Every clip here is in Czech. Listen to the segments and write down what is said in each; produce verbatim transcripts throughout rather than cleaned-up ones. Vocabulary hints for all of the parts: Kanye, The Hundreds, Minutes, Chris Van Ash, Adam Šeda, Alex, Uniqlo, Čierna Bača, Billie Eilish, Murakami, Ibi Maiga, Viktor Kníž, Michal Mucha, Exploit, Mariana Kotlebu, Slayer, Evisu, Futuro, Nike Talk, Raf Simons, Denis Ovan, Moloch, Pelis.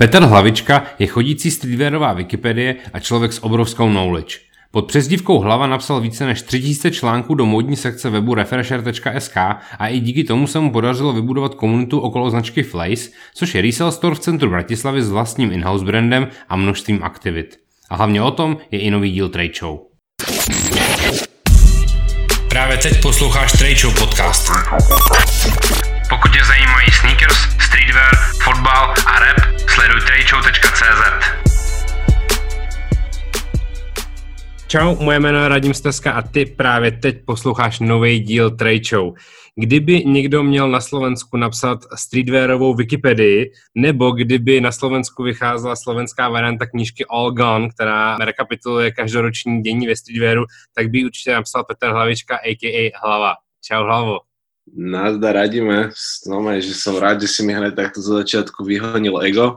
Petr Hlavička je chodící streetwearová Wikipedie a člověk s obrovskou knowledge. Pod přezdívkou Hlava napsal více než tři tisíce článků do módní sekce webu Refresher tečka es ká a i díky tomu se mu podařilo vybudovat komunitu okolo značky Flays, což je resell store v centru Bratislavy s vlastním in-house brandem a množstvím aktivit. A hlavně o tom je i nový díl Trade Show. Právě teď posloucháš Trade Show podcast. Pokud tě zajímají sneakers, streetwear, fotbal a rap, sleduj trade show tečka cé zet. Čau, moje jméno je Radim Streska a ty právě teď posloucháš nový díl Trade Show. Kdyby někdo měl na Slovensku napsat streetwearovou Wikipedii, nebo kdyby na Slovensku vycházela slovenská varianta knížky All Gone, která rekapituluje každoroční dění ve streetwearu, tak by ji určitě napsal Petr Hlavička a k a. Hlava. Čau, Hlavo. Názda, radíme. Znamená, že jsem rád, že si mi hned takto za začátku vyhonil ego.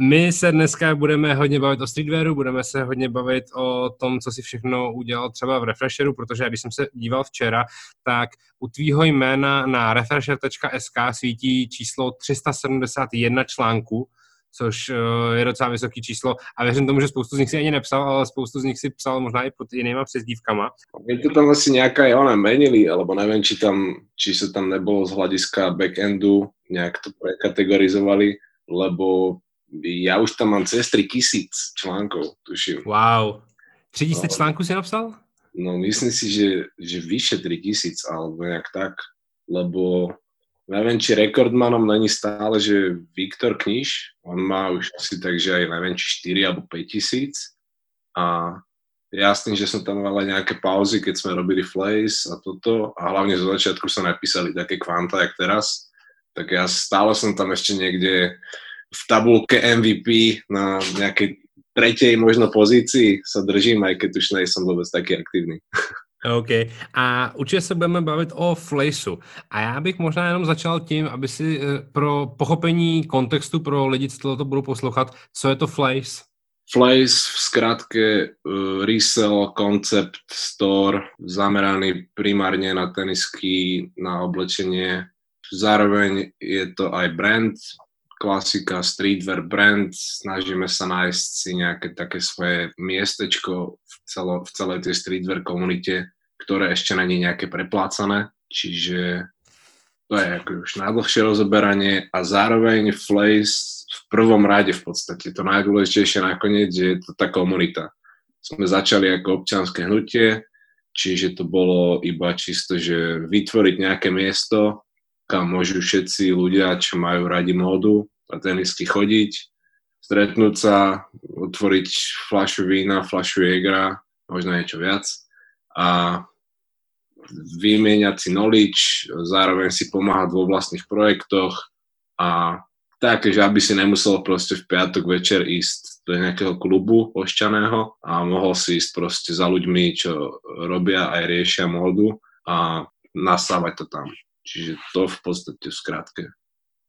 My se dneska budeme hodně bavit o streetwearu, budeme se hodně bavit o tom, co si všechno udělal třeba v Refresheru, protože když jsem se díval včera, tak u tvýho jména na refresher tečka es ká svítí číslo tři sta sedmdesát jedna článků, což je docela vysoké číslo a věřím tomu, že spoustu z nich si ani nepsal, ale spoustu z nich si psal možná i pod jinýma přezdívkama. Mě to tam asi nějaká je ona menili, alebo nevím, či tam, či se tam nebylo z hlediska backendu, nějak to prekategorizovali, lebo já už tam mám cez tři tisíc článků, tuším. Wow, tři tisíce no. článků si napsal? No myslím si, že, že vyše tři tisíc, alebo nějak tak, lebo neviem, či rekordmanom není stále, že Viktor Kníž, on má už asi takže aj neviem, či štyri alebo päť tisíc a jasný, že som tam mal nejaké pauzy, keď sme robili Flays a toto a hlavne zo začiatku sa napísali také kvanta, jak teraz, tak ja stále som tam ešte niekde v tabulke em ví pí na nejakej tretej možno pozícii sa držím, aj keď už nejsem vôbec taký aktívny. OK. A určitě se budeme bavit o Flaysu. A já bych možná jenom začal tím, aby si pro pochopení kontextu pro lidi, co to budou poslouchat, co je to Flays? Flays v zkrátce resell concept store zameraný primárně na tenisky, na oblečenie. Zároveň je to aj brand, klasika streetwear brand. Snažíme sa nájsť si nějaké také svoje miestečko v, celo, v celé tej streetwear komunite, ktoré ešte není nejaké preplácané, čiže to je ako už najdlhšie rozoberanie a zároveň Flays v prvom rade v podstate, to najdôležitejšie nakoniec je to tá komunita. Sme začali ako občianske hnutie, čiže to bolo iba čisto, že vytvoriť nejaké miesto, kam môžu všetci ľudia, čo majú radi módu na tenisky chodiť, stretnúť sa, otvoriť fľašu vína, fľašu jegra, možno niečo viac. A vymieňať si knowledge, zároveň si pomáhať vo vlastných projektoch a tak, že aby si nemusel proste v piatok večer ísť do nejakého klubu ošťaného a mohol si ísť proste za ľuďmi, čo robia aj riešia módu a nasávať to tam. Čiže to v podstate v skratke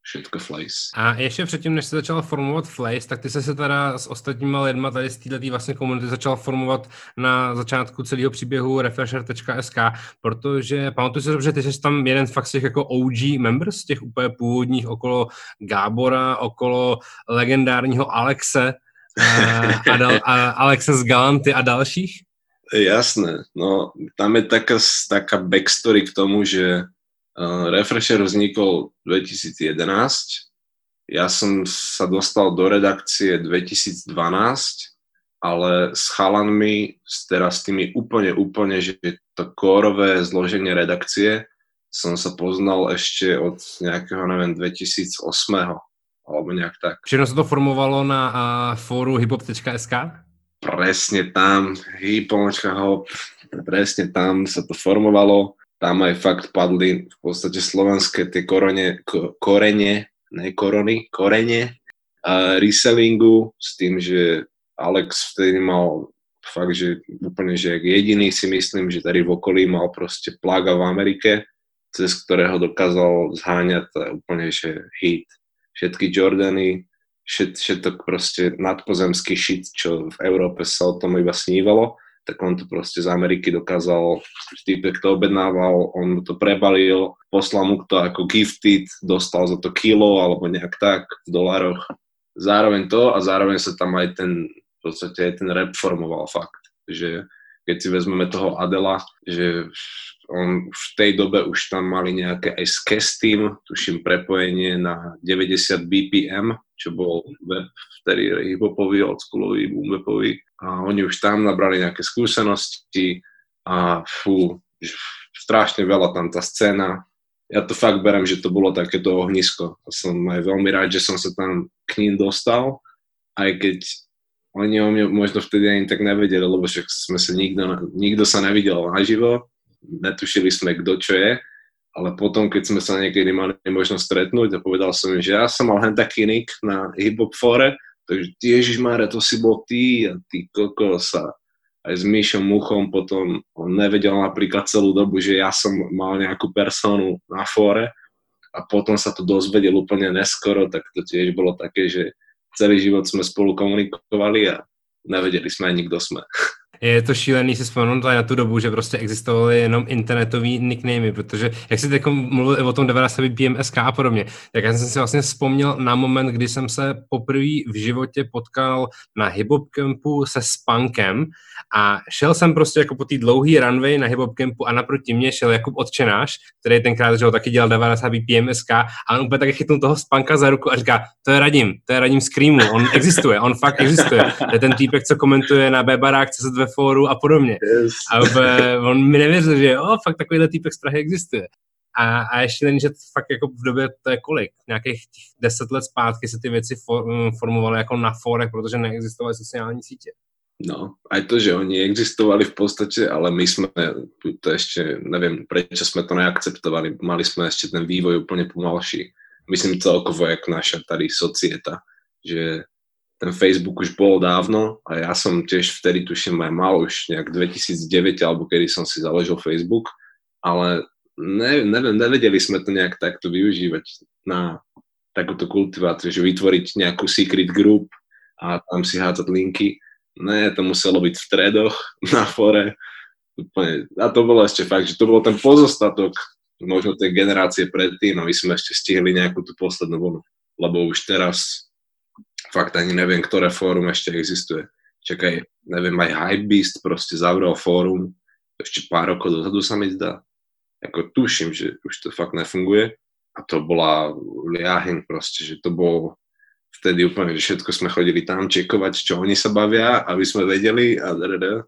všetko Flays. A ještě předtím, než se začal formovat Flays, tak ty se se teda s ostatníma lidma tady z této vlastně komunity začal formovat na začátku celého příběhu refresher tečka es ká, protože pamatuju si dobře, ty jsi tam jeden fakt z těch jako ó gé members, těch úplně původních okolo Gábora, okolo legendárního Alexe a, dal, a Alexe z Galanty a dalších? Jasné, no tam je taká, taká backstory k tomu, že Uh, Refresher vznikol dvetisíc jedenásť, ja som sa dostal do redakcie dvetisíc dvanásť, ale s chalanmi, teraz tými úplne, úplne, že to kórové zloženie redakcie som sa poznal ešte od nejakého, neviem, dvetisíc osem, alebo nejak tak. Všechno sa to formovalo na uh, fóru hiphop tečka es ká? Presne tam, hiphop tečka es ká, presne tam sa to formovalo. Tam aj fakt padli v podstate slovenské tie korone, ko, korene, ne korony, korene uh, resellingu s tým, že Alex vtedy mal fakt, že úplne, že jediný si myslím, že tady v okolí mal proste plaga v Amerike, cez ktorého dokázal zháňať úplne, že hit. Všetky Jordany, všet, všetok proste nadpozemský shit, čo v Európe sa o tom iba snívalo. Tak on to proste z Ameriky dokázal, týpek to objednával, on mu to prebalil, poslal mu to ako gifted, dostal za to kilo alebo nejak tak v dolároch zároveň to a zároveň sa tam aj ten, v podstate aj ten rap formoval fakt, že keď si vezmeme toho Adela, že on v tej dobe už tam mali nejaké aj s Kestim, tuším prepojenie na devadesát bé pé em, čo bol web, ktorý hiphopový, oldschoolový, boomwepový a oni už tam nabrali nejaké skúsenosti a fú, strašne veľa tam tá scéna. Ja to fakt berem, že to bolo takéto ohnisko. Som aj veľmi rád, že som sa tam k ním dostal, aj keď oni o mne možno vtedy ani tak nevedeli, lebo však sme sa nikto, nikto sa nevidel naživo, netušili sme, kto čo je, ale potom, keď sme sa niekedy mali možnosť stretnúť a povedal som im, že ja som mal hen taký nick na hip-hop fóre, takže ježišmáre, to si bol ty a ty kokosa. Aj s Míšom Muchom potom, on nevedel napríklad celú dobu, že ja som mal nejakú personu na fóre a potom sa to dozvedel úplne neskoro, tak to tiež bolo také, že celý život sme spolu komunikovali a nevedeli jsme ani, kdo jsme. Je to šílený si vzpomenout na tu dobu, že prostě existovaly jenom internetový nicknamy, protože jak jsi teď mluvil o tom devadesát bé pé em es ká a podobně, tak já jsem si vlastně vzpomněl na moment, kdy jsem se poprvé v životě potkal na hiphop campu se Spunkem a šel jsem prostě jako po té dlouhý runway na hiphop campu a naproti mě šel Jakub Otčenáš, který tenkrát, že ho taky dělal devadesát bé pé em es ká a on úplně taky chytnul toho Spunka za ruku a říká, to je Radim, to je Radim Screamu, on existuje, on fakt existuje, to je ten týpek, co komentuje na Bebarák, cé zet vé fóru a podobně. Yes. A on mi nevěřil, že jo, fakt takovýhle týpek z Prahy existuje. A, a ještě není, že fakt jako v době, to je kolik, nějakých deset let zpátky se ty věci formovaly jako na fórech, protože neexistovaly sociální sítě. No, aj to, že oni existovali v podstatě, ale my jsme to ještě, nevím, prečo jsme to neakceptovali, mali jsme ještě ten vývoj úplně pomalší. Myslím celkovo, jak naša tady societa, že ten Facebook už bol dávno a ja som tiež vtedy tuším aj mal už nejak dvetisíc deväť alebo kedy som si založil Facebook, ale ne, neviem, nevedeli sme to nejak takto využívať na takúto kultiváciu, že vytvoriť nejakú secret group a tam si hádzať linky. Ne, to muselo byť v tredoch na fore. A to bolo ešte fakt, že to bol ten pozostatok možno tej generácie predtým a my sme ešte stihli nejakú tú poslednú vlnu, lebo už teraz fakt ani neviem, ktoré fórum ešte existuje. Čakaj, neviem, aj Hypebeast proste zavrel fórum, ešte pár rokov dozadu sa mi zdá. Jako tuším, že už to fakt nefunguje a to bola liaheň proste, že to bolo vtedy úplne, že všetko sme chodili tam čekovať, čo oni sa bavia, aby sme vedeli a dada.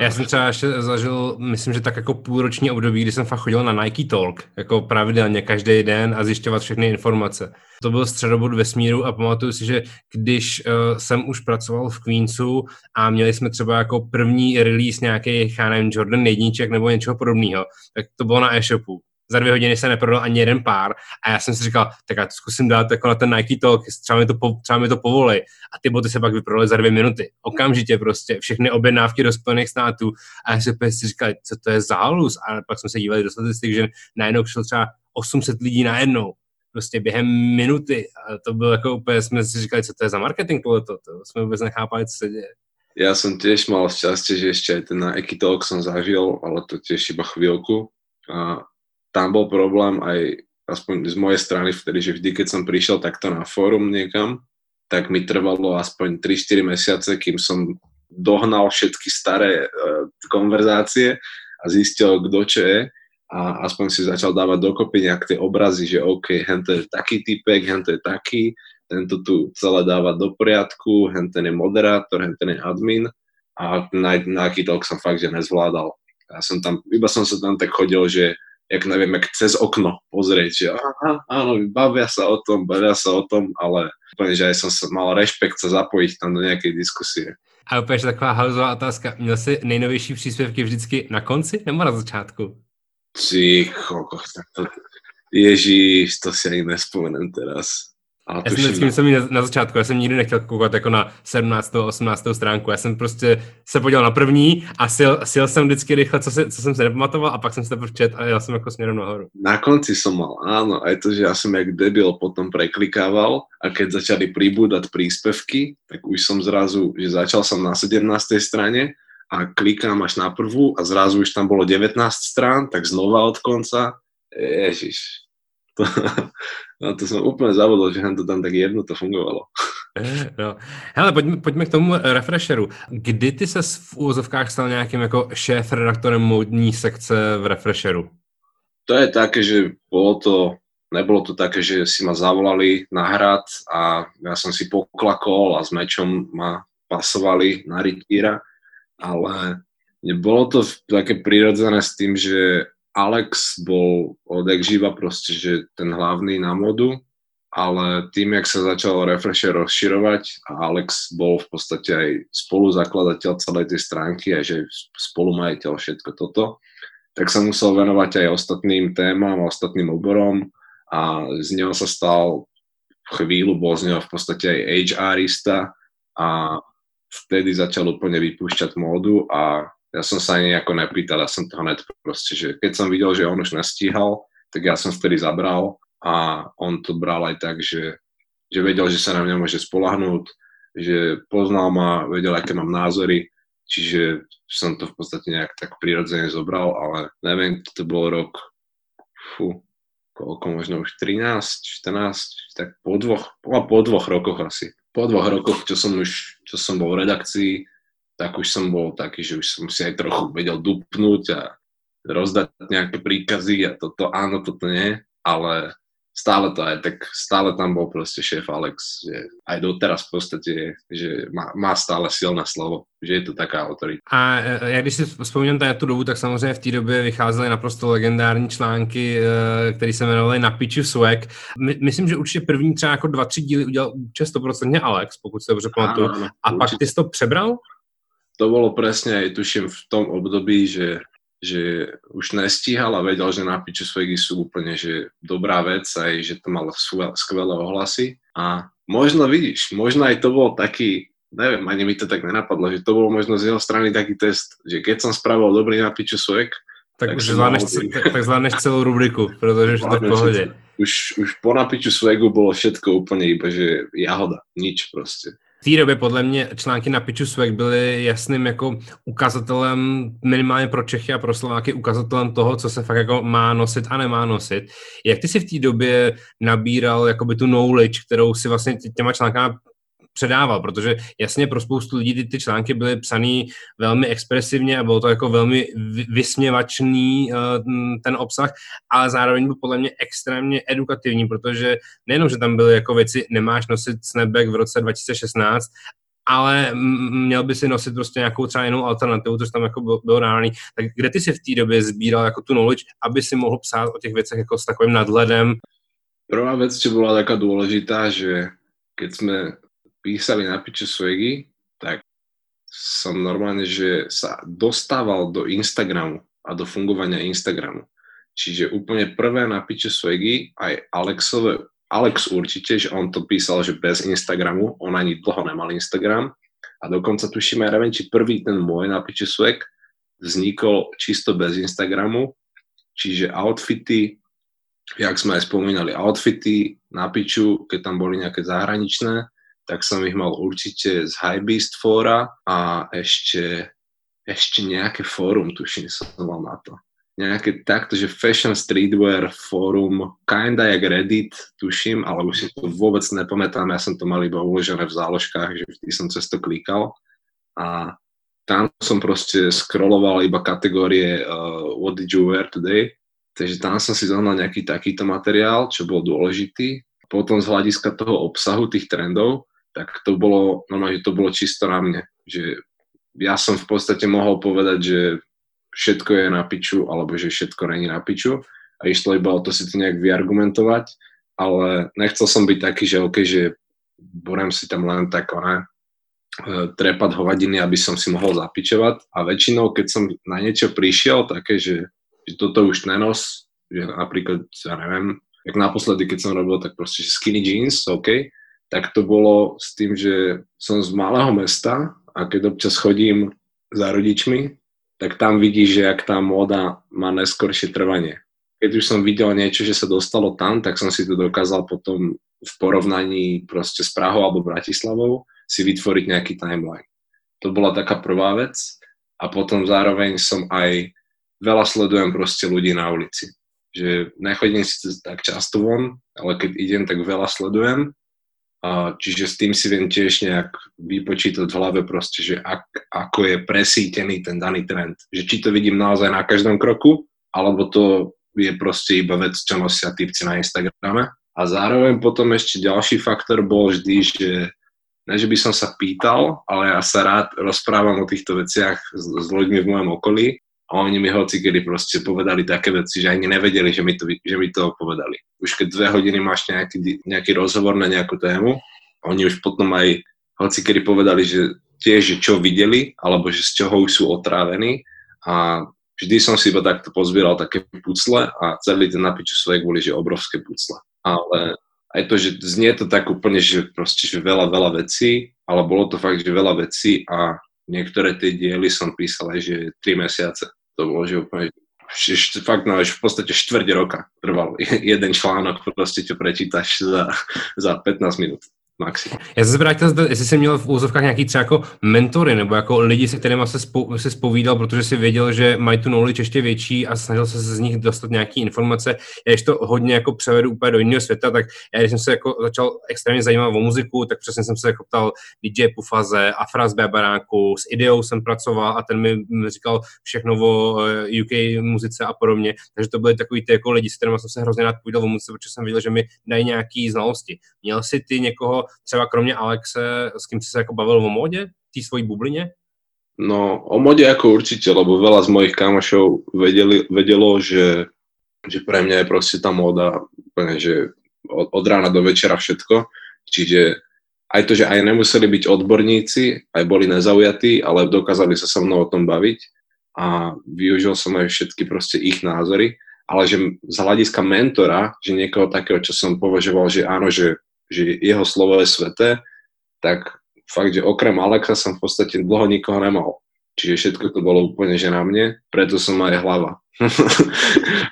Já jsem třeba ještě zažil, myslím, že tak jako půlroční období, kdy jsem fakt chodil na Nike Talk, jako pravidelně každý den a zjišťovat všechny informace. To byl středobod vesmíru a pamatuju si, že když uh, jsem už pracoval v Queensu a měli jsme třeba jako první release nějakých, já nevím, Jordan jedniček nebo něčeho podobného, tak to bylo na e-shopu. Za dvě hodiny se neprodal ani jeden pár a já jsem si říkal, tak já to zkusím dát jako na ten Nike Talk, třeba mi to, po, třeba mi to povolej. A ty boty se pak vyprodaly za dvě minuty. Okamžitě prostě všechny objednávky do Spojených států a já si si říkal, co to je za halus? A pak jsme se dívali do statistik, že najednou přišlo třeba osm set lidí najednou. Prostě během minuty. A to bylo jako úplně, jsme si říkali, co to je za marketing tohleto. To jsme vůbec nechápali, co se děje. Já jsem těž mal šťastie, že ještě ten Nike Talk jsem zažil, ale to těž iba chvíľku. A tam bol problém aj, aspoň z mojej strany vtedy, že vždy, keď som prišiel takto na fórum niekam, tak mi trvalo aspoň tri štyri mesiace, kým som dohnal všetky staré uh, konverzácie a zistil, kto čo je a aspoň si začal dávať dokopy nejak tie obrazy, že OK, hento je taký typek, hento je taký, tento tu celé dáva do poriadku, hento je moderátor, hento je admin a na, na Kitalk som fakt, že nezvládal. Ja som tam, iba som sa tam tak chodil, že jak neviem, jak cez okno pozrieť, že aha, áno, bavia sa o tom, bavia sa o tom, ale úplne, že aj som sa mal rešpekt sa zapojiť tam do nejakej diskusie. A úplně taková hauzová otázka, měl si nejnovější příspěvky vždycky na konci nebo na začátku? Cicho, to, ježíš, to si ani nespomenem teraz. Ale já jsem vždycky musel mít na začátku, já jsem nikdy nechtěl koukat jako na sedmnáctou, osmnáctou stránku, já jsem prostě se podíval na první a sjel, sjel jsem vždycky rychle, co, si, co jsem se nepamatoval a pak jsem se počet a jel jsem jako směrem nahoru. Na konci som mal, áno, aj to, že ja som jak debil potom preklikával a keď začali pribúdať príspevky, tak už som zrazu, že začal som na sedemnástej strane a klikám až na prvú a zrazu už tam bolo devätnásť strán, tak znova od konca, ježiš. To, no to som úplne zabudol, že nám to tam tak jedno to fungovalo. No. Hele, pojďme, pojďme k tomu Refresheru. Kdy ty se v úvozovkách stal nějakým jako šéf-redaktorem módní sekce v Refresheru? To je také, že bolo to, nebolo to také, že si ma zavolali na hrad a ja som si poklakol a s mečom ma pasovali na rytíra, ale nebolo to také prirodzené s tým, že Alex bol od jak živa proste, že ten hlavný na modu, ale tým, jak sa začal Refresher rozširovať a Alex bol v podstate aj spoluzakladateľ celej tej stránky, aj že spolumajeteľ všetko toto, tak sa musel venovať aj ostatným témam, ostatným oborom a z neho sa stal chvíľu, bol z neho v podstate aj há erista a vtedy začal úplne vypúšťať módu a ja som sa ani nejako nepýtal, ja som to hned proste, že keď som videl, že on už nestíhal, tak ja som vtedy zabral a on to bral aj tak, že, že vedel, že sa na mňa môže spolahnúť, že poznal ma, vedel, aké mám názory, čiže som to v podstate nejak tak prirodzene zobral, ale neviem, to bol rok, fú, koľko možno už trinásť, štrnásť, tak po dvoch, po dvoch rokoch asi. Po dvoch rokoch, čo som už, čo som bol v redakcii, tak už som bol taký, že už som si aj trochu vedel dupnúť a rozdať nejaké príkazy a toto áno, toto nie, ale stále to aj tak, stále tam bol proste šéf Alex, že aj doteraz v podstate, že má, má stále silné slovo, že je to taká autorita. A já když si vzpomínám na tu dobu, tak samozřejmě v té době vycházely naprosto legendární články, které se jmenovaly Na piču swag. My, myslím, že určitě první třeba jako dva, tři díly udělal účast sto procent Alex, pokud se dobře pamatuju. A určitě. Pak ty jsi to přebral? To bolo presne aj tuším v tom období, že, že už nestíhal a vedel, že Na piču swagy sú úplne že dobrá vec aj že to malo skvelé ohlasy a možno vidíš, možno aj to bol taký, neviem, ani mi to tak nenapadlo, že to bolo možno z jeho strany taký test, že keď som spravil dobrý Na piču swag, tak, tak, tak zvládneš celú rubriku, pretože už to v pohode. Už, už po Na piču swagu bolo všetko úplne iba, že jahoda, nič proste. V té době podle mě články Na piču swag byly jasným jako ukazatelem, minimálně pro Čechy a pro Slováky, ukazatelem toho, co se fakt jako má nosit a nemá nosit. Jak ty si v té době nabíral jakoby tu knowledge, kterou si vlastně těma článkama předával, protože jasně pro spoustu lidí ty, ty články byly psaný velmi expresivně a bylo to jako velmi vysměvačný ten obsah, ale zároveň byl podle mě extrémně edukativní, protože nejenom, že tam byly jako věci, nemáš nosit snapback v roce dva tisíce šestnáct, ale měl by si nosit prostě nějakou třeba jinou alternativu, což tam jako bylo, bylo reálný. Tak kde ty si v té době sbíral jako tu knowledge, aby si mohl psát o těch věcech jako s takovým nadhledem? Prvá věc, co byla taká důležitá, že keď jsme písali Na piču swagy, tak som normálne, že sa dostával do Instagramu a do fungovania Instagramu. Čiže úplne prvé Na piču swagy, aj Alexové, Alex určite, že on to písal, že bez Instagramu, on ani dlho nemal Instagram a dokonca tuším, ja neviem, či prvý ten môj Na piču swag vznikol čisto bez Instagramu, čiže outfity, jak sme aj spomínali, outfity Na piču, keď tam boli nejaké zahraničné, tak som ich mal určite z Hypebeast fóra a ešte, ešte nejaké fórum, tuším, som mal na to. Nejaké takto, že Fashion Streetwear fórum, kinda jak Reddit, tuším, ale už si to vôbec nepamätám, ja som to mal iba uložené v záložkách, že vždy som cez to klikal a tam som proste scrolloval iba kategórie uh, What did you wear today? Takže tam som si zohnal nejaký takýto materiál, čo bol dôležitý. Potom z hľadiska toho obsahu, tých trendov, tak to bolo, normálne, že to bolo čisto na mne, že ja som v podstate mohol povedať, že všetko je na piču, alebo že všetko není na piču a išlo iba o to si to nejak vyargumentovať, ale nechcel som byť taký, že ok, že budem si tam len tak ne, trepať hovadiny, aby som si mohol zapičovať a väčšinou, keď som na niečo prišiel, také, že, že toto už nenos, že napríklad, ja neviem, jak naposledy, keď som robil, tak proste skinny jeans, ok, tak to bolo s tým, že som z malého mesta a keď občas chodím za rodičmi, tak tam vidíš, že jak tá móda má neskoršie trvanie. Keď už som videl niečo, že sa dostalo tam, tak som si to dokázal potom v porovnaní proste s Prahou alebo Bratislavou si vytvoriť nejaký timeline. To bola taká prvá vec a potom zároveň som aj veľa sledujem proste ľudí na ulici. že nechodím si tak často von, ale keď idem, tak veľa sledujem. A čiže s tým si viem tiež nejak vypočítať v hlave proste, že ak, ako je presítený ten daný trend. Že či to vidím naozaj na každom kroku, alebo to je proste iba vec, čo nosia typci na Instagrame. A zároveň potom ešte ďalší faktor bol vždy, že ne, že by som sa pýtal, ale ja sa rád rozprávam o týchto veciach s, s ľuďmi v mojom okolí a oni mi hocikedy proste povedali také veci, že ani nevedeli, že mi to, že mi to povedali. Už keď dve hodiny máš nejaký, nejaký rozhovor na nejakú tému, oni už potom aj hocikedy povedali, že tiež, že čo videli, alebo že z čoho už sú otrávení a vždy som si iba takto pozbieral také pucle a celý ten napiču svojek boli, že obrovské pucle. Ale aj to, že znie to tak úplne, že proste že veľa, veľa vecí, ale bolo to fakt, že veľa vecí a niektoré tie diely som písal aj, že tri mesiace. To bolo, že úplne, že fakt, no, že v podstate štvrť roka trval jeden článok, proste to prečítaš za, za pätnásť minút maximum. Já se vrátil, jestli jsi měl v úzovkách nějaký třeba jako mentory nebo jako lidi, se kterými se, spou, se spovídal, protože si věděl, že mají tu knowledge ještě větší a snažil se z nich dostat nějaký informace. Já když to hodně jako převedu úplně do jiného světa, tak já když jsem se jako začal extrémně zajímat o muziku, tak přesně jsem se jako ptal dý džej Pufaze, Afra z Bebaránku, s Ideou jsem pracoval a ten mi říkal všechno o ú ká muzice a podobně. Takže to byly takový ty jako lidi, s kterými jsem se hrozně rád povídal o muzice, protože jsem viděl, že mi dají nějaký znalosti. Měl si ty někoho třeba kromě Alexe, s kým si se jako bavil o módě, tý svojí bublině? No, o módě jako určitě, lebo veľa z mojich kamošov vedeli, vedelo, že, že pre mňa je prostě ta móda úplne, že od, od rána do večera všetko. Čiže aj to, že aj nemuseli byť odborníci, aj boli nezaujatí, ale dokázali sa so mnou o tom baviť a využil som aj všetky prostě ich názory. Ale že z hľadiska mentora, že niekoho takého, čo som považoval, že áno, že že jeho slovo je sveté, tak fakt, že okrem Alexa som v podstate dlho nikoho nemal. Čiže všetko to bolo úplne, že na mne, preto som aj hlava.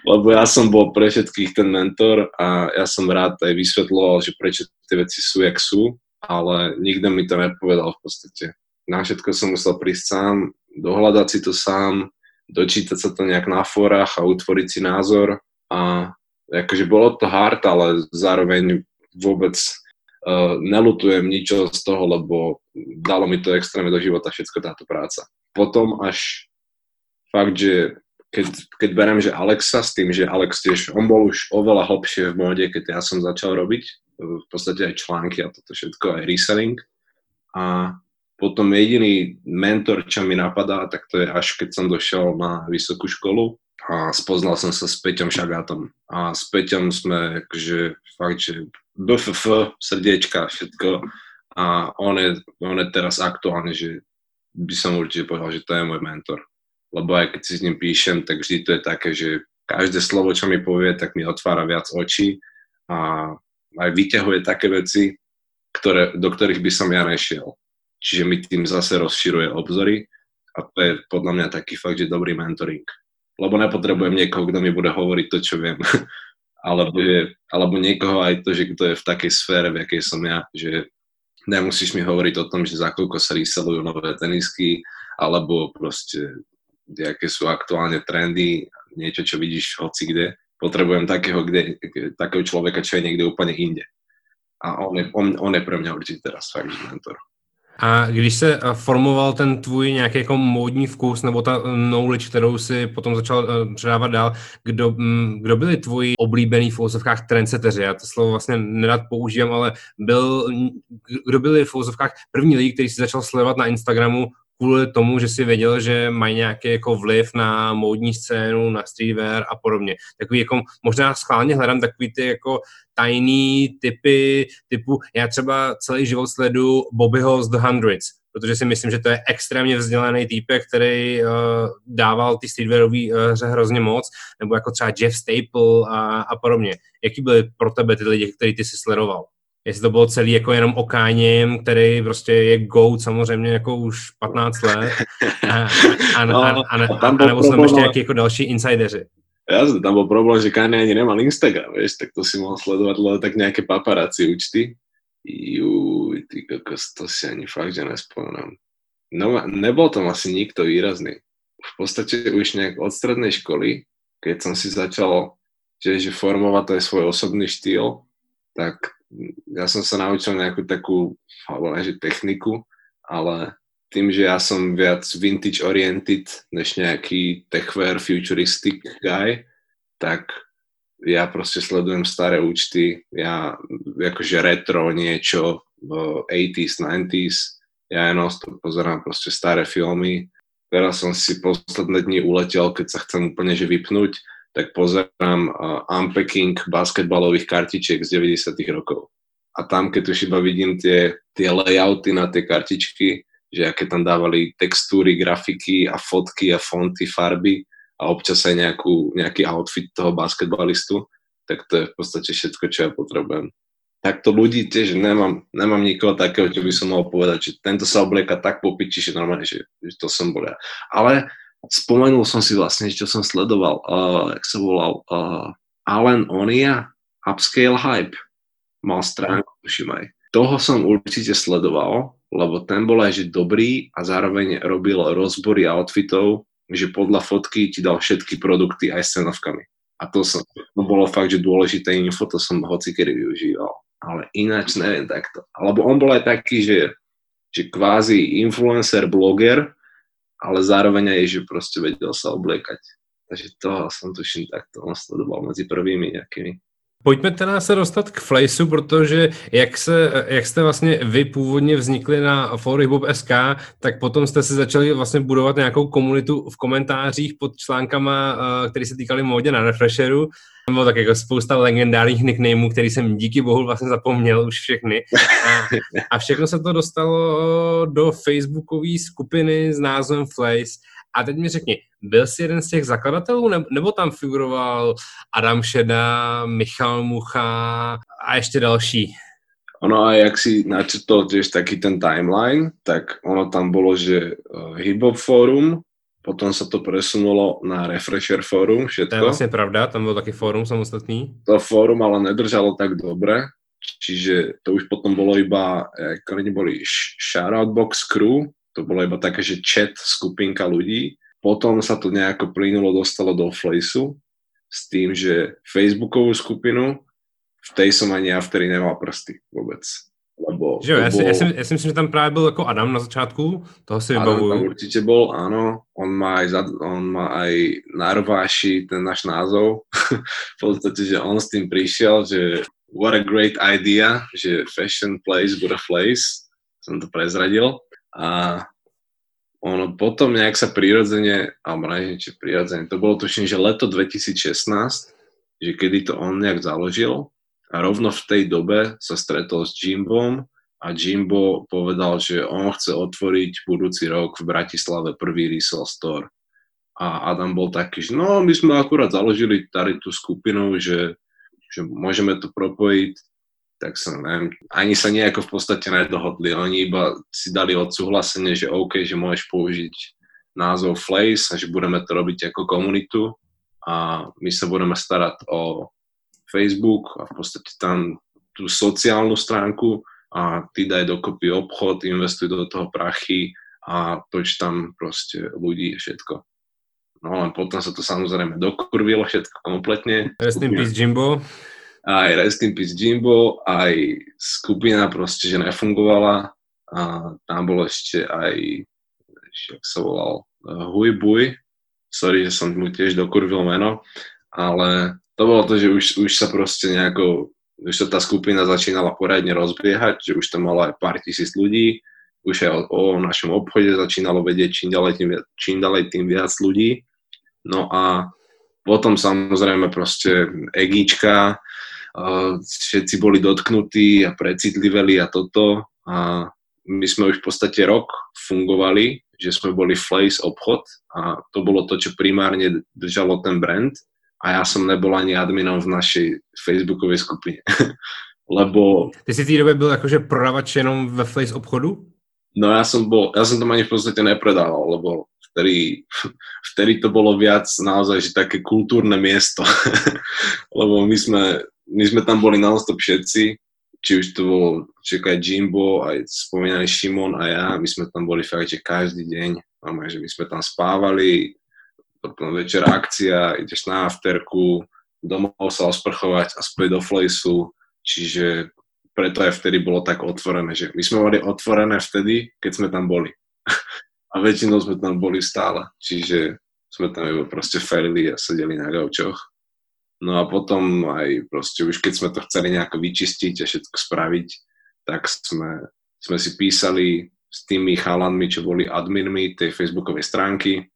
Lebo ja som bol pre všetkých ten mentor a ja som rád aj vysvetloval, že prečo tie veci sú, jak sú, ale nikto mi to nepovedal v podstate. Na všetko som musel prísť sám, dohľadať si to sám, dočítať sa to nejak na fórach a utvoriť si názor. A akože bolo to hard, ale zároveň vôbec uh, nelutujem ničo z toho, lebo dalo mi to extrémne do života všetko táto práca. Potom až fakt, že keď, keď beriem, že Alexa s tým, že Alex tiež, on bol už oveľa hlbšie v móde, keď ja som začal robiť v podstate aj články a toto všetko, aj reselling. A potom jediný mentor, čo mi napadá, tak to je až keď som došiel na vysokú školu a spoznal som sa s Peťom Šagátom. A s Peťom sme, že fakt, že bé ef ef, srdiečka, všetko. A on je, on je teraz aktuálne, že by som určite povedal, že to je môj mentor. Lebo aj keď si s ním píšem, tak vždy to je také, že každé slovo, čo mi povie, tak mi otvára viac očí a aj vyťahuje také veci, ktoré, do ktorých by som ja nešiel. Čiže mi tým zase rozširuje obzory a to je podľa mňa taký fakt, že dobrý mentoring. Lebo nepotrebujem niekoho, kto mi bude hovoriť to, čo viem. Alebo, že, alebo niekoho aj to, že kto je v takej sfére, v jakej som ja, že nemusíš mi hovoriť o tom, že za koľko sa reselujú nové tenisky, alebo proste, aké sú aktuálne trendy, niečo, čo vidíš hoci kde. Potrebujem takého, kde, takého človeka, čo je niekde úplne inde. A on je, on, on je pre mňa určite teraz fakt mentor. A když se formoval ten tvůj nějaký jako módní vkus nebo ta knowledge, kterou si potom začal předávat dál, kdo, kdo byli tvoji oblíbený v fouzovkách trendseteři? Já to slovo vlastně nerad používám, ale byl, kdo byli v fouzovkách první lidi, který si začal sledovat na Instagramu kvůli tomu, že si věděl, že mají nějaký jako vliv na módní scénu, na streetwear a podobně. Takový jako, možná schválně hledám takový ty jako tajný typy, typu, já třeba celý život sleduju Bobbyho z The Hundreds, protože si myslím, že to je extrémně vzdělaný týpek, který uh, dával ty streetwearový uh, hře hrozně moc, nebo jako třeba Jeff Staple a, a podobně. Jaký byly pro tebe ty lidi, který ty si sledoval? Jestli to bylo celý jako jenom okáním, který prostě je goat samozřejmě jako už patnáct let a, a, a, a, a, a, a nebo jsou tam ještě nějaký jako další insideři. Jasne, tam bol problém, že Kanye ani nemal Instagram, vieš, tak to si mohol sledovať, ale tak nejaké paparazzi účty. Juj, ty kokos, to si ani fakt, že nespomínam. No, nebol tam asi nikto výrazný. V podstate už nejak od strednej školy, keď som si začal že, že formovať aj svoj osobný štýl, tak ja som sa naučil nejakú takú, alebo ne, že techniku, ale tým, že ja som viac vintage oriented než nejaký techwear futuristic guy, tak ja proste sledujem staré účty, ja akože retro niečo, osmdesátých, devadesátek, ja jenom pozerám proste staré filmy. Teraz som si posledné dni uletel, keď sa chcem úplne že vypnúť, tak pozerám uh, unpacking basketbalových kartičiek z deväťdesiatych rokov. A tam, keď už iba vidím tie, tie layouty na tie kartičky, že aké tam dávali textúry, grafiky a fotky a fonty, farby, a občas aj nejakú, nejaký outfit toho basketbalistu, tak to je v podstate všetko, čo ja potrebujem. Takto ľudí tiež nemám, nemám nikoho takého, čo by som mohol povedať, že tento sa oblieka tak po piči, že normálne, že, že to som bol ja. Ale spomenul som si vlastne, čo som sledoval, uh, jak sa volal uh, Alan Onia, Upscale Hype, mal stránku, tuším aj. Toho som určite sledoval, lebo ten bol aj, že dobrý a zároveň robil rozbory outfitov, že podľa fotky ti dal všetky produkty aj s cenovkami. A to, som, to bolo fakt, že dôležité info, to som hocikedy využíval. Ale ináč neviem takto. Lebo on bol aj taký, že, že kvázi influencer, bloger, ale zároveň aj, že proste vedel sa obliekať. Takže toho som tuším takto, on sledoval medzi prvými nejakými. Pojďme teda se dostat k Flaysu, protože jak, se, jak jste vlastně vy původně vznikli na fóru hiphop tečka es ká, tak potom jste si začali vlastně budovat nějakou komunitu v komentářích pod článkama, které se týkaly módě na Refresheru. Tam bylo tak jako spousta legendárních nicknameů, který jsem díky bohu vlastně zapomněl už všechny. A, a všechno se to dostalo do facebookové skupiny s názvem Flays. A teď mi řekni, byl jsi jeden z těch zakladatelů, nebo tam figuroval Adam Šeda, Michal Mucha a ještě další? Ono a jak si načrtol tiež taký ten timeline, tak ono tam bolo, že Hip-Hop Forum, potom sa to presunulo na Refresher Forum, všetko. To je vlastne pravda, tam bol taký fórum samostatný. To fórum ale nedržalo tak dobre, čiže to už potom bolo iba, ako oni boli, Shoutout Box Crew, to bolo iba také, že chat, skupinka ľudí. Potom sa to nejako plynulo, dostalo do Flaysu s tým, že Facebookovú skupinu, v tej som ani ja vtedy nemal prsty vôbec. Lebo, že jo, ja, bol... ja, si, ja si myslím, že tam práve byl ako Adam na začiatku, toho si vybavujú. Adam určite bol, áno. On má aj, zad... on má aj narváši ten náš názov. V podstate, že on s tým prišiel, že what a great idea, že fashion place, bude Flays. Som to prezradil. A ono potom nejak sa prirodzene, alebo neviem, či prirodzene, to bolo tuším, že leto dvetisícšestnásť, že kedy to on nejak založil a rovno v tej dobe sa stretol s Jimbom a Jimbo povedal, že on chce otvoriť budúci rok v Bratislave prvý resale store. A Adam bol taký, že no, my sme akurát založili tady tú skupinu, že, že môžeme to propojiť. Tak som, neviem, ani sa nejako v podstate nedohodli. Oni iba si dali odsúhlasenie, že OK, že môžeš použiť názov Flays a že budeme to robiť ako komunitu a my sa budeme starať o Facebook a v podstate tam tú sociálnu stránku a ty daj dokopy obchod, investuj do toho prachy a toč tam proste ľudí všetko. No len potom sa to samozrejme dokurvilo všetko kompletne. Rest in peace, Jimbo. Aj Rest in Peace Jimbo, aj skupina proste, že nefungovala a tam bolo ešte aj, jak sa volal, Hujbuj, sorry, že som mu tiež dokurvil meno, ale to bolo to, že už, už sa proste nejako, už sa tá skupina začínala poriadne rozbiehať, že už tam malo aj pár tisíc ľudí, už aj o, o našom obchode začínalo vedieť čím ďalej tým, čím ďalej tým viac ľudí, no a potom samozrejme proste egíčka, Uh, všetci boli dotknutí a precitliveli a toto a my sme už v podstate rok fungovali, že sme boli Flays obchod a to bolo to, čo primárne držalo ten brand a ja som nebol ani adminom v našej facebookovej skupine, lebo... Ty si v tej dobe byl akože prodavač jenom ve Flays obchodu? No ja som bol, ja som tam ani v podstate nepredával, lebo Vtedy, vtedy to bolo viac naozaj, že také kultúrne miesto, lebo my sme, my sme tam boli non-stop všetci, či už to bolo čakaj Jimbo, aj spomínaný Šimon a ja, my sme tam boli fakt, že každý deň, že my sme tam spávali, potom večer akcia, ideš na afterku, domov sa osprchovať a späť do Flaysu, čiže preto aj vtedy bolo tak otvorené, že my sme boli otvorené vtedy, keď sme tam boli. A väčšinou sme tam boli stále, čiže sme tam iba proste ferili a sedeli na gaučoch. No a potom aj proste už keď sme to chceli nejako vyčistiť a všetko spraviť, tak sme, sme si písali s tými chalanmi, čo boli adminmi tej facebookovej stránky,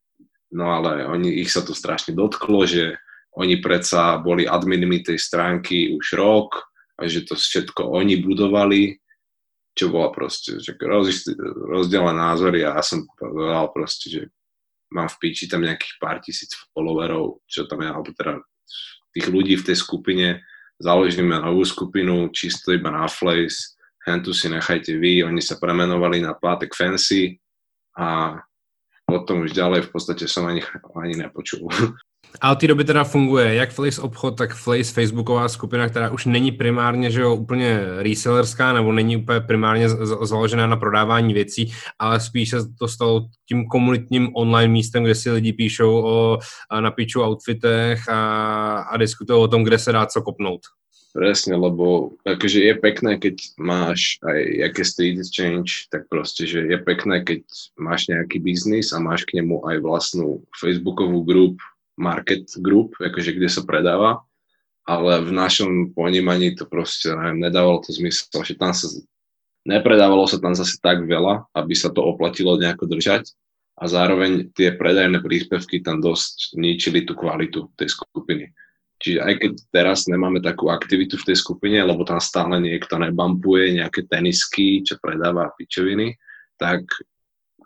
no ale oni, ich sa to strašne dotklo, že oni predsa boli adminmi tej stránky už rok a že to všetko oni budovali, čo bola proste rozdielne názory a ja som povedal proste, že mám v píči tam nejakých pár tisíc followerov, čo tam je, alebo teda tých ľudí v tej skupine, založíme novú skupinu, čisto iba na Flays, hentu si nechajte vy, oni sa premenovali na Plátek Fancy a potom už ďalej v podstate som ani, ani nepočul. A od té doby teda funguje jak Flays obchod, tak Flays facebooková skupina, která už není primárně, že jo, úplně resellerská, nebo není úplně primárně založená na prodávání věcí, ale spíše to stalo tím komunitním online místem, kde si lidi píšou o napíču outfitech a, a diskutují o tom, kde se dá co kopnout. Presne, lebo akože je pekné, keď máš aj aké street exchange, tak proste, že je pekné, keď máš nejaký biznis a máš k nemu aj vlastnú facebookovú group, market group, akože kde sa predáva, ale v našom ponímaní to proste, neviem, nedávalo to zmysel, že tam sa, nepredávalo sa tam zase tak veľa, aby sa to oplatilo nejako držať a zároveň tie predajné príspevky tam dosť ničili tú kvalitu tej skupiny. Čiže aj keď teraz nemáme takú aktivitu v tej skupine, lebo tam stále niekto nebampuje nejaké tenisky, čo predáva pičoviny, tak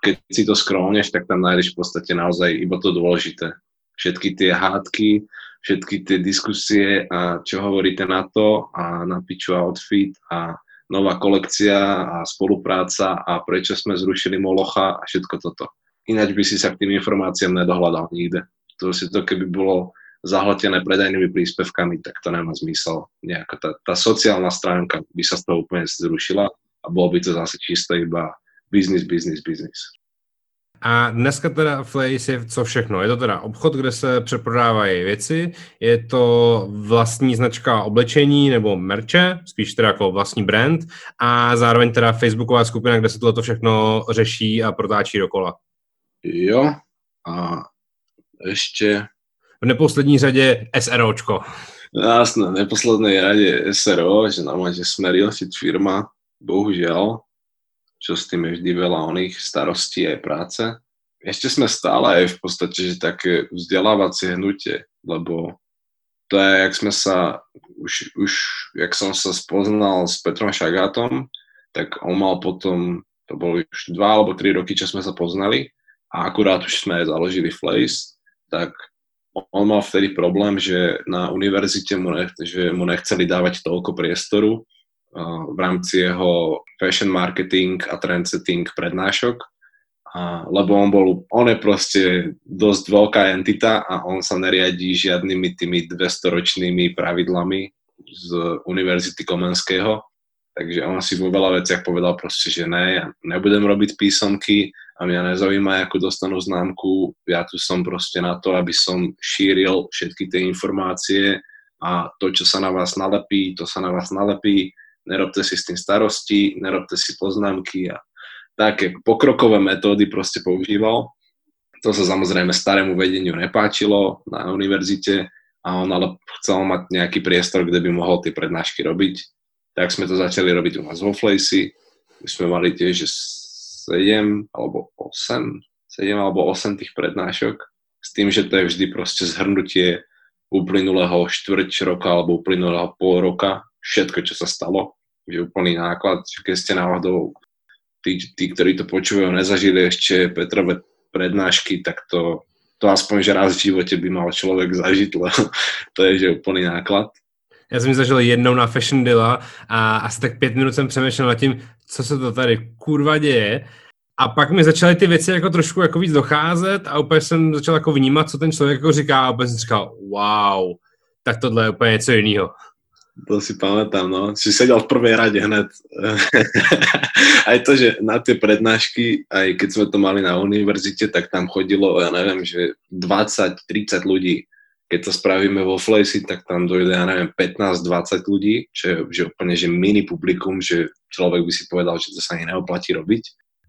keď si to scrollneš, tak tam nájdeš v podstate naozaj iba to dôležité. Všetky tie hádky, všetky tie diskusie a čo hovoríte na to a na piču outfit a nová kolekcia a spolupráca a prečo sme zrušili Molocha a všetko toto. Ináč by si sa k tým informáciám nedohľadal nikde. To si to keby bolo zahlatené predajnými príspevkami, tak to nemá zmysel. Nejako tá, tá sociálna stránka by sa z toho úplne zrušila a bolo by to zase čisto iba biznis, biznis, biznis. A dneska teda Flays je co všechno? Je to teda obchod, kde se přeprodávají věci, je to vlastní značka oblečení nebo merče, spíš teda jako vlastní brand a zároveň teda facebooková skupina, kde se tohleto všechno řeší a protáčí dokola. Jo, a ještě... V neposlední řadě SROčko. Jasné, v neposlednej rade es er ó, že nám máte smeriliť firma, bohužiaľ, čo s tým je vždy veľa oných starostí aj práce. Ešte sme stále aj v podstate, že také vzdelávacie hnutie, lebo to je, jak sme sa, už, už jak som sa spoznal s Petrom Šagátom, tak on mal potom, to boli už dva alebo tri roky, čo sme sa poznali a akurát už sme aj založili Flays, tak on mal vtedy problém, že na univerzite mu, nech, že mu nechceli dávať toľko priestoru uh, v rámci jeho fashion marketing a trendsetting prednášok, uh, lebo on bol, on je proste dosť veľká entita a on sa neriadí žiadnymi tými dvestoročnými pravidlami z Univerzity Komenského, takže on si vo veľa veciach povedal proste, že ne, ja nebudem robiť písomky, a mňa nezaujíma, ako dostanú známku. Ja tu som proste na to, aby som šíril všetky tie informácie a to, čo sa na vás nalepí, to sa na vás nalepí. Nerobte si s tým starosti, nerobte si poznámky a také pokrokové metódy proste používal. To sa samozrejme starému vedeniu nepáčilo na univerzite a on ale chcel mať nejaký priestor, kde by mohol tie prednášky robiť. Tak sme to začali robiť u nás vo Flaysi. My sme mali tiež, že sedem alebo osem tých prednášok, s tým, že to je vždy proste zhrnutie uplynulého štvrť roka alebo uplynulého pol roka, všetko, čo sa stalo, je úplný náklad, keď ste náhodou, tí, tí ktorí to počúvajú, nezažili ešte Petrove prednášky, tak to, to aspoň, že raz v živote by mal človek zažiť, lebo to je, že úplný náklad. Já jsem ji zažil jednou na Fashion Dilla a asi tak pět minut jsem přemýšlel nad tím, co se to tady kurva děje. A pak mi začaly ty věci jako trošku jako víc docházet a úplně jsem začal jako vnímat, co ten člověk jako říká a úplně jsem říkal, wow, tak tohle je úplně něco jiného. To si pamätám, no. Si sedel v prvej rade hned. Aj to, že na tie prednášky, aj keď sme to mali na univerzite, tak tam chodilo, ja neviem, že dvadsať tridsať ľudí. Keď to spravíme vo Flaysi, tak tam dojde, ja neviem, pätnásť dvadsať ľudí, čo je že úplne že mini publikum, že človek by si povedal, že to sa ani neoplatí robiť,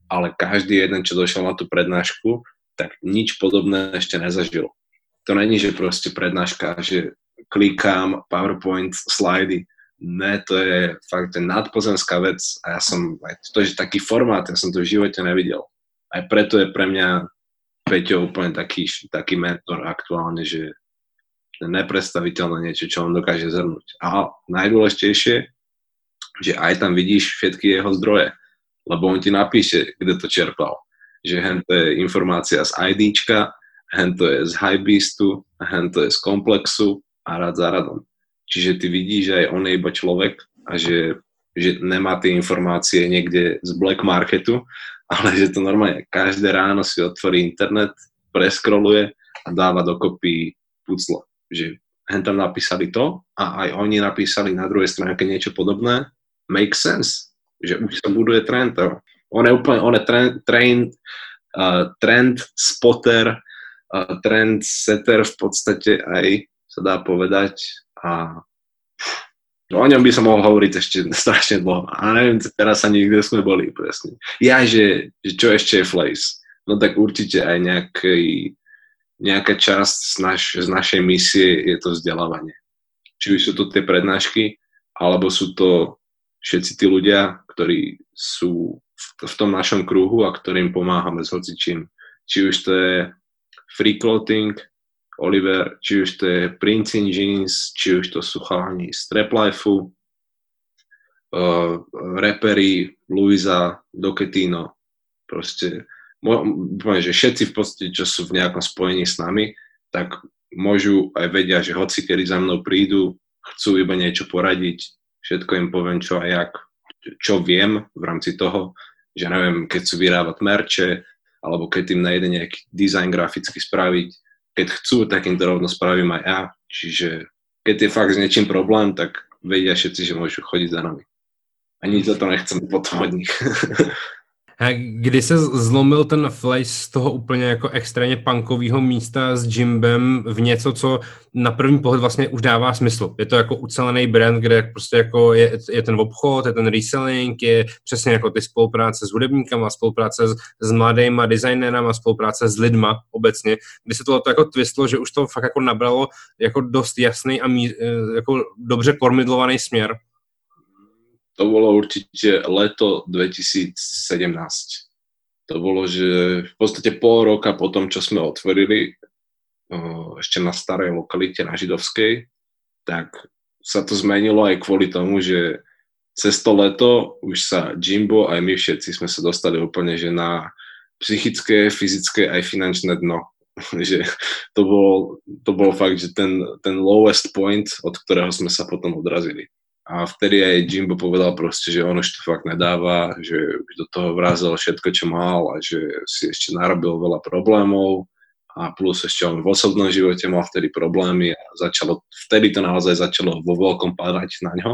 ale každý jeden, čo došiel na tú prednášku, tak nič podobné ešte nezažil. To není, že proste prednáška, že klikám, PowerPoint, slidy. Ne, to je fakt nadpozemská vec a ja som, to je taký formát, ja som to v živote nevidel. Aj preto je pre mňa Peťo úplne taký, taký mentor aktuálne, že neprestaviteľné niečo, čo on dokáže zhrnúť. A najdôležitejšie, že aj tam vidíš všetky jeho zdroje, lebo on ti napíše, kde to čerpal. Že hen to je informácia z IDčka, hen to je z Hypebeastu, hen to je z Komplexu a rad za radom. Čiže ty vidíš, že aj on je iba človek a že, že nemá tie informácie niekde z black marketu, ale že to normálne každé ráno si otvorí internet, preskroluje a dáva dokopy pucla. Že hen tam napísali to a aj oni napísali na druhej stránke niečo podobné. Make sense, že už sa buduje trend. On je úplne, on je trend, trend, uh, trend spotter, uh, trend setter v podstate aj sa dá povedať a o ňom by som mohol hovoriť ešte strašne dlho. A neviem, teraz ani kde sme boli presne. Ja, že, že čo ešte je Flays? No tak určite aj nejaký Nejaká časť z, naš, z našej misie je to vzdelávanie. Či už sú to tie prednášky, alebo sú to všetci tí ľudia, ktorí sú v, v tom našom kruhu a ktorým pomáhame s hocičím. Či už to je Freak Clothing, Oliver, či už to je Prince in Jeans, či už to sú chalani z TrapLifeu, uh, reperi, Luisa, Doketino, proste... Môžem, že všetci v podstate, čo sú v nejakom spojení s nami, tak môžu aj vedia, že hoci kedy za mnou prídu, chcú iba niečo poradiť, všetko im poviem čo a jak, čo viem v rámci toho, že neviem, keď chcú vyrábať merče, alebo keď im najde nejaký dizajn graficky spraviť, keď chcú, tak im to rovno spravím aj ja, čiže keď je fakt s niečím problém, tak vedia všetci, že môžu chodiť za nami. A nič za to nechcem potom od nich. Kdy se zlomil ten Flays z toho úplně jako extrémně punkového místa s Jimbem v něco, co na první pohled vlastně už dává smysl. Je to jako ucelený brand, kde prostě jako je, je ten obchod, je ten reselling, je přesně jako ty spolupráce s hudebníkama, spolupráce s, s mladýma designérama, spolupráce s lidma obecně, kdy se tohle to jako twistlo, že už to fakt jako nabralo jako dost jasný a mí, jako dobře kormidlovaný směr. To bolo určite leto dvetisícsedemnásť. To bolo, že v podstate pol roka po tom, čo sme otvorili ešte na starej lokalite na Židovskej, tak sa to zmenilo aj kvôli tomu, že cez to leto už sa Jimbo aj my všetci sme sa dostali úplne že na psychické, fyzické aj finančné dno. Že to bol, to bol fakt, že ten, ten lowest point, od ktorého sme sa potom odrazili. A vtedy aj Jimbo povedal proste, že on už to fakt nedáva, že už do toho vrazil všetko, čo mal a že si ešte narobil veľa problémov a plus ešte on v osobnom živote mal vtedy problémy a začalo, vtedy to naozaj začalo vo veľkom padať na ňo.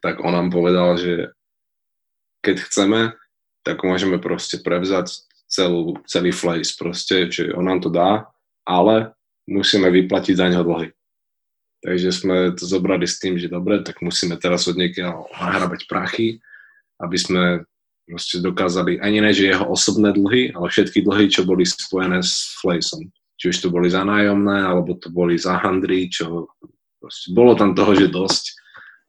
Tak on nám povedal, že keď chceme, tak môžeme proste prevzať celú, celý Flays proste, že on nám to dá, ale musíme vyplatiť za ňo dlhy. Takže sme to zobrali s tým, že dobre, tak musíme teraz od niekiaľ nahrabať prachy, aby sme proste dokázali ani ne, že jeho osobné dlhy, ale všetky dlhy, čo boli spojené s Flaysom. Či už to boli za nájomné, alebo to boli za handry, čo proste, bolo tam toho, že dosť.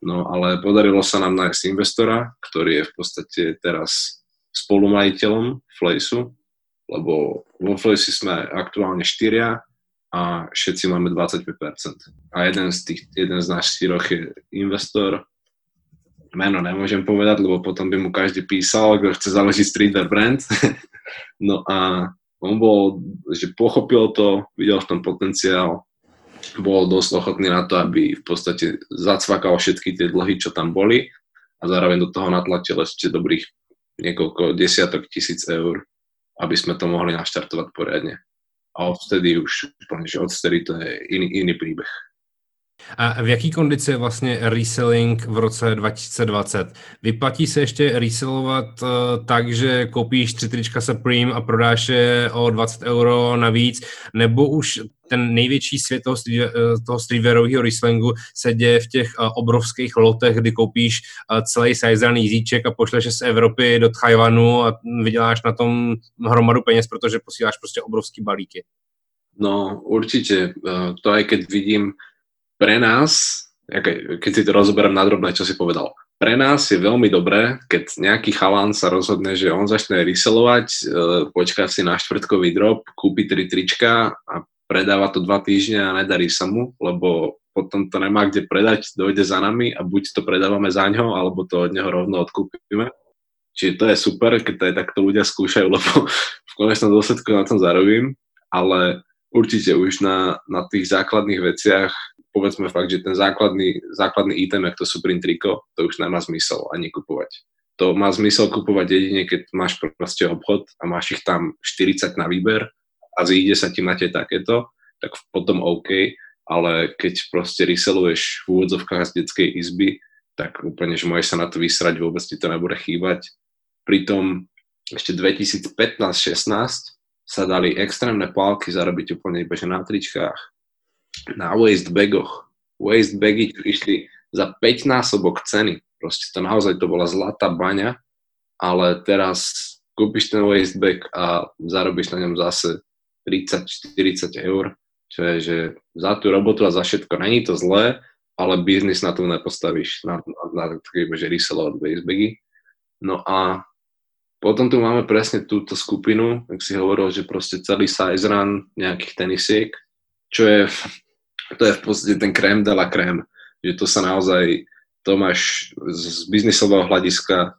No ale podarilo sa nám nájsť investora, ktorý je v podstate teraz spolumajiteľom Flaysu, lebo vo Flaysi sme aktuálne štyria, a všetci máme dvadsaťpäť percent. A jeden z tých, jeden z nás štyroch je investor. Meno nemôžem povedať, lebo potom by mu každý písal, kto chce založiť streetwear brand. No a on bol, že pochopil to, videl v tom potenciál, bol dosť ochotný na to, aby v podstate zacvakal všetky tie dlhy, čo tam boli a zároveň do toho natlačil ešte dobrých niekoľko desiatok tisíc eur, aby sme to mohli naštartovať poriadne. A odtedy už, že odtedy to je iný, iný príbeh. A v jaký kondici je vlastně reselling v roce dva tisíce dvacet? Vyplatí se ještě resellovat uh, tak, že koupíš tři trička Supreme a prodáš je o dvacet euro navíc, nebo už ten největší svět toho, toho streetwearového resellingu se děje v těch uh, obrovských lotech, kdy koupíš uh, celý sajzaný jízíček a pošleš je z Evropy do Tchajvanu a vyděláš na tom hromadu peněz, protože posíláš prostě obrovský balíky. No určitě, uh, to aj keď vidím pre nás, keď si to rozoberám na drobné, čo si povedal, pre nás je veľmi dobré, keď nejaký chalán sa rozhodne, že on začne resellovať, počká si na štvrtkový drop, kúpi tri trička a predáva to dva týždne a nedarí sa mu, lebo potom to nemá kde predať, dojde za nami a buď to predávame za ňo, alebo to od neho rovno odkúpime. Čiže to je super, keď to je takto ľudia skúšajú, lebo v konečnom dôsledku na tom zarobím, ale určite už na, na tých základných veciach povedzme fakt, že ten základný, základný item, jak to Supreme triko, to už nemá zmysel ani kupovať. To má zmysel kupovať jedine, keď máš proste obchod a máš ich tam štyridsať na výber a zíde sa ti na tie takéto, tak potom OK, ale keď proste reseluješ v úvodzovkách z detskej izby, tak úplne, že môžeš sa na to vysrať, vôbec ti to nebude chýbať. Pritom ešte dvetisíc pätnásť šestnásť sa dali extrémne pálky zarobiť úplne iba že na tričkách, na wastebagoch. Wastebagy išli za päťnásobok ceny. Proste to naozaj to bola zlatá baňa, ale teraz kúpiš ten wastebag a zarobíš na ňom zase tridsať až štyridsať eur, čo je, že za tú robotu a za všetko není to zlé, ale biznis na tom nepostavíš, na, na, na takým, že resellovať wastebagy. No a potom tu máme presne túto skupinu, jak si hovoril, že proste celý size run nejakých tenisiek, čo je, to je v podstate ten krém de la krém, že to sa naozaj, to máš z biznisového hľadiska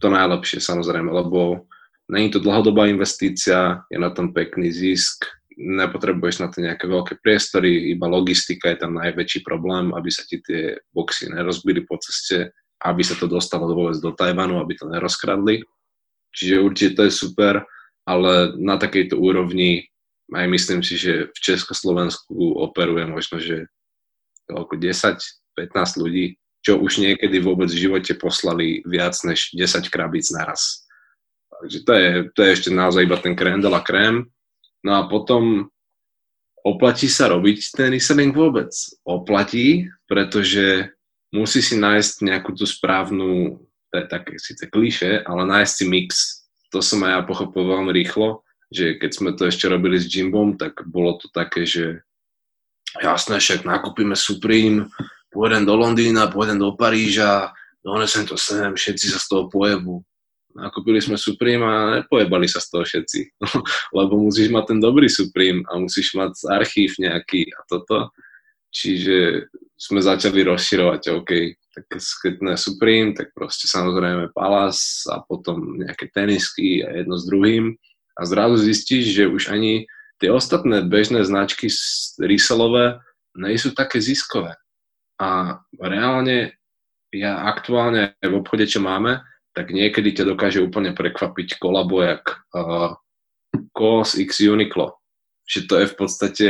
to najlepšie samozrejme, lebo není to dlhodobá investícia, je na tom pekný zisk, nepotrebuješ na to nejaké veľké priestory, iba logistika je tam najväčší problém, aby sa ti tie boxy nerozbili po ceste, aby sa to dostalo vôbec do Tajvanu, aby to nerozkradli. Čiže určite to je super, ale na takejto úrovni aj myslím si, že v Československu operuje možno, že desať pätnásť ľudí, čo už niekedy vôbec v živote poslali viac než desať krabíc naraz. Takže to je, to je ešte naozaj iba ten krém de la krém. No a potom oplatí sa robiť ten reselling vôbec? Oplatí, pretože musí si nájsť nejakú tú správnu, to je také síce klišé, ale nájsť si mix. To som aj ja pochopil veľmi rýchlo, že keď sme to ešte robili s Jimbom, tak bolo to také, že jasné, však nakúpime Supreme, pôjdem do Londýna, pôjdem do Paríža, donesem to sem, všetci sa z toho pojebu. Nakúpili sme Supreme a nepojebali sa z toho všetci, lebo musíš mať ten dobrý Supreme a musíš mať archív nejaký a toto. Čiže sme začali rozširovať, OK, tak keď ne Supreme, tak proste samozrejme Palace a potom nejaké tenisky a jedno s druhým. A zrazu zistíš, že už ani tie ostatné bežné značky resellové nejsú také ziskové. A reálne, ja aktuálne v obchode, čo máme, tak niekedy ťa dokáže úplne prekvapiť kolabo jak uh, C O S x Uniqlo. Že to je v podstate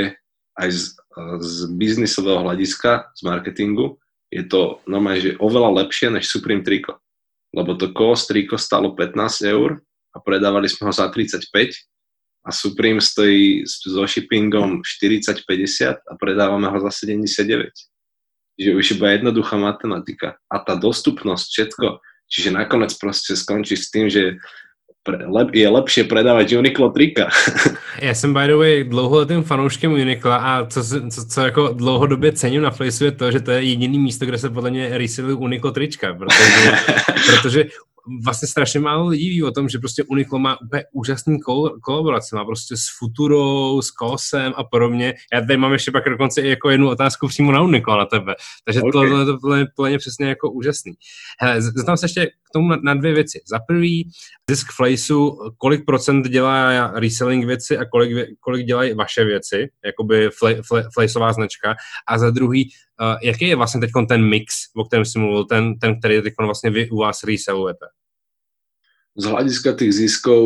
aj z, uh, z biznisového hľadiska, z marketingu, je to normálne, že oveľa lepšie než Supreme triko. Lebo to C O S triko stalo pätnásť eur, a predávali sme ho za tridsaťpäť a Supreme stojí so shippingom štyridsať päťdesiat a predávame ho za sedemdesiatdeväť. Čiže už iba jednoduchá matematika. A tá dostupnosť, všetko. Čiže nakoniec proste skončíš s tým, že je lepšie predávat Uniqlo trika. Já jsem by the way dlouholetým fanouškem Uniqla a co, co, co jako dlouhodobě cením na Flaysu je to, že to je jediný místo, kde se podle mě resellují Uniqlo trička, protože, protože vlastně strašně málo lidí ví o tom, že prostě Uniqlo má úplně úžasný kolaborace, má prostě s Futurou, s C O Sem a podobně. Já tady mám ještě pak dokonce i jako jednu otázku přímo na Uniqlo na tebe, takže okay. Tohle to je plně přesně jako úžasný. Hele, zatám se ještě k tomu na, na dvě věci. Za prvý, zisk Flaysu, kolik procent dělá reselling věci a kolik, kolik dělají vaše věci, jakoby flay, flay, Flaysová značka, a za druhý, Uh, jaký je vlastně teď ten mix, o kterém jsi mluvil, ten, ten který teď vlastně vy u vás resellujete? Z hlediska těch ziskov,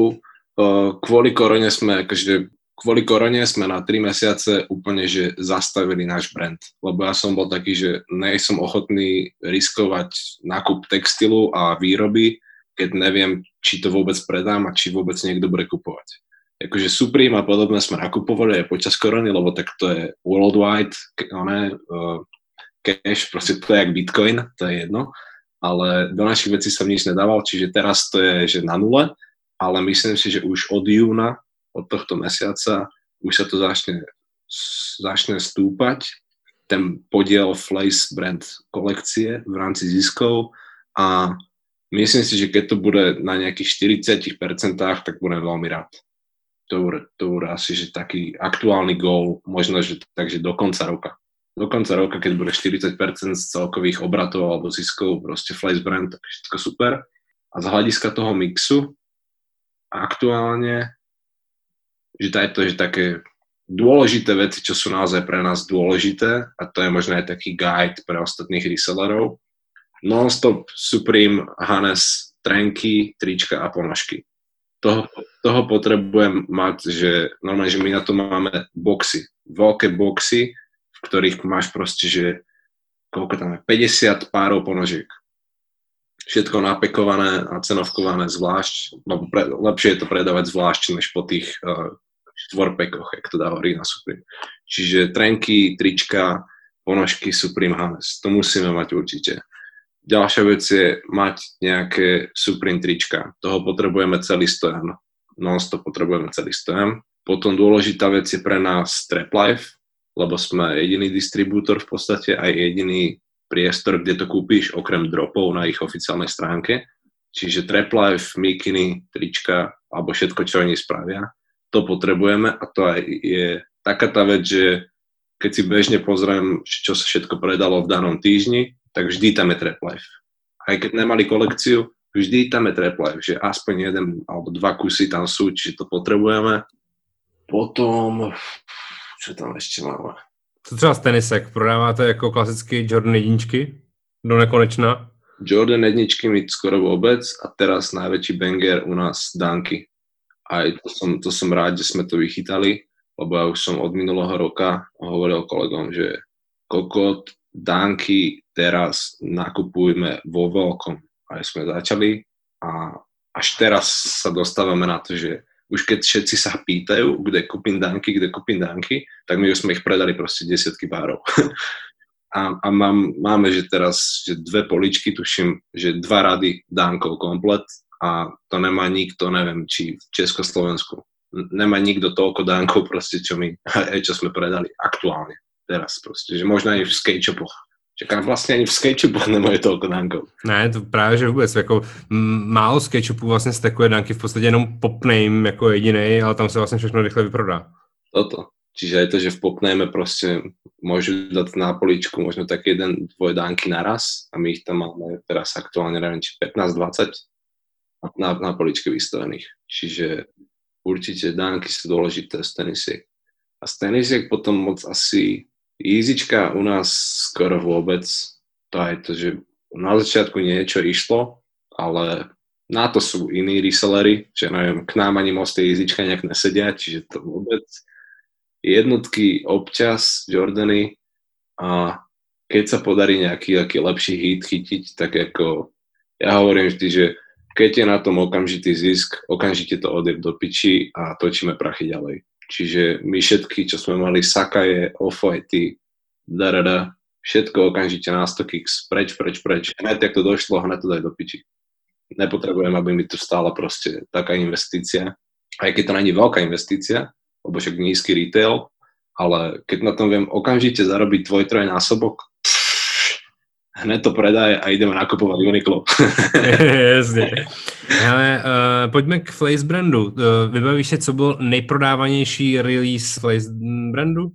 uh, kvůli koroně jsme každý kvôli korone sme na tri mesiace úplne že zastavili náš brand. Lebo ja som bol taký, že nejsom ochotný riskovať nákup textilu a výroby, keď neviem, či to vôbec predám a či vôbec niekto bude kupovať. Jakože Supreme a podobné sme nakupovali aj počas korony, lebo tak to je worldwide, ne, uh, cash, proste to je jak Bitcoin, to je jedno. Ale do našich vecí som nič nedával, čiže teraz to je že na nule, ale myslím si, že už od júna, od tohto mesiaca, už sa to začne, začne stúpať, ten podiel Flays brand kolekcie v rámci ziskov a myslím si, že keď to bude na nejakých štyridsať percent, tak budem veľmi rád. To bude, to bude asi že taký aktuálny goal, možno, že takže do konca roka. Do konca roka, keď bude štyridsať percent z celkových obratov alebo ziskov, proste Flays brand, tak všetko super. A z hľadiska toho mixu, aktuálne, že to je také dôležité veci, čo sú naozaj pre nás dôležité, a to je možno aj taký guide pre ostatných resellerov. Non-stop, Supreme, Hanes, trenky, trička a ponožky. Toho, toho potrebujem mať, že normálne, že my na to máme boxy, veľké boxy, ktorých máš proste, že koľko tam je, päťdesiat párov ponožiek. Všetko napekované a cenovkované zvlášť, lebo pre, lepšie je to predávať zvlášť, než po tých uh, štvorpekoch, jak to dáva Rina Supreme. Čiže trenky, trička, ponožky, Supreme, Hanes, to musíme mať určite. Ďalšia vec je mať nejaké Supreme trička, toho potrebujeme celý stojan, non-stop potrebujeme celý stojan. Potom dôležitá vec je pre nás TrapLife, lebo sme jediný distribútor v podstate, aj jediný priestor, kde to kúpiš, okrem dropov na ich oficiálnej stránke. Čiže TrapLife, mikiny, trička, alebo všetko, čo oni spravia, to potrebujeme a to aj je taká tá vec, že keď si bežne pozriem, čo sa všetko predalo v danom týždni, tak vždy tam je TrapLife. Aj keď nemali kolekciu, vždy tam je TrapLife, že aspoň jeden alebo dva kusy tam sú, čiže to potrebujeme. Potom... co tam ještě máme. Co třeba z tenisek? Prodáváte jako klasicky Jordan jedničky do nekonečna? Jordan jedničky mi skoro vůbec a teraz největší banger u nás Dunky. A to jsem, to jsem rád, že jsme to vychytali, lebo já už jsem od minulého roka hovoril kolegom, že kokot, Dunky teraz nakupujeme vo velkom. A jsme začali a až teraz se dostáváme na to, že už keď všetci sa pýtajú, kde kúpim Dunky, kde kúpim Dunky, tak my už sme ich predali proste desiatky párov. a a mám, máme, že teraz že dve poličky, tuším, že dva rady Dunkov komplet a to nemá nikto, neviem, či v Československu. Nemá nikto toľko Dunkov proste, čo my, čo sme predali aktuálne teraz proste, že možno ani v skate-shopoch. Čekám, vlastně ani v skateshopu nemají tolik Dunkov. Ne, to právě že vůbec, jako málo skateshopů vlastně stekuje Dunky, v podstatě jenom Popname jako jedinej, ale tam se vlastně všechno rychle vyprodá. Toto, čiže je to, že v Popname prostě můžu dát na poličku možno tak jeden, dvoj Dunky naraz a my jich tam máme teraz aktuálně, nevím, či pätnásť dvadsať na, na poličky vystavených. Čiže určitě Dunky jsou důležité z tenisiek. A z tenisiek potom moc asi... Easyčka u nás skoro vôbec, to je to, že na začiatku niečo išlo, ale na to sú iní resellery, že neviem, k nám ani moc tie easyčka nejak nesedia, čiže to vôbec jednotky občas Jordany a keď sa podarí nejaký, nejaký lepší hit chytiť, tak ako ja hovorím vždy, že keď je na tom okamžitý zisk, okamžite to odjeb do piči a točíme prachy ďalej. Čiže my všetky, čo sme mali, Sakaje, Off-Whitey, darada, všetko okamžite na sto kicks, preč, preč, preč. Hned, jak to došlo, hned to daj do piči. Nepotrebujem, aby mi to stála proste taká investícia. Aj keď to není veľká investícia, lebo však nízky retail, ale keď na tom viem okamžite zarobiť tvoj troj násobok, hned to predaje a ideme nakupovat Uniqlo. Jasně. Hele, uh, pojďme k Flays brandu. Uh, vybavíš se, co byl nejprodávanější release Flays brandu?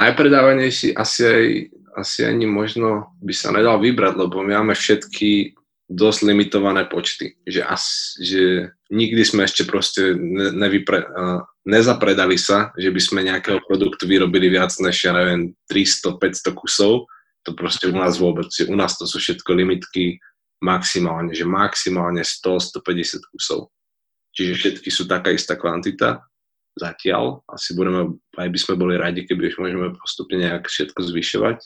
Najprodávanější asi, aj, asi ani možno by se nedal vybrat, lebo my máme všetky dost limitované počty. Že, as, že nikdy jsme ještě prostě ne, nevypre, uh, nezapredali sa, že by jsme nějakého produktu vyrobili viac než, ja neviem, tristo päťsto kusov. To prostě u nás vôbec, u nás to sú všetko limitky maximálne, že maximálne sto až stopäťdesiat kusov. Čiže všetky sú taká istá kvantita. zatiaľ. Asi budeme, aj by sme boli radi, keby už môžeme postupne nejak všetko zvyšovať,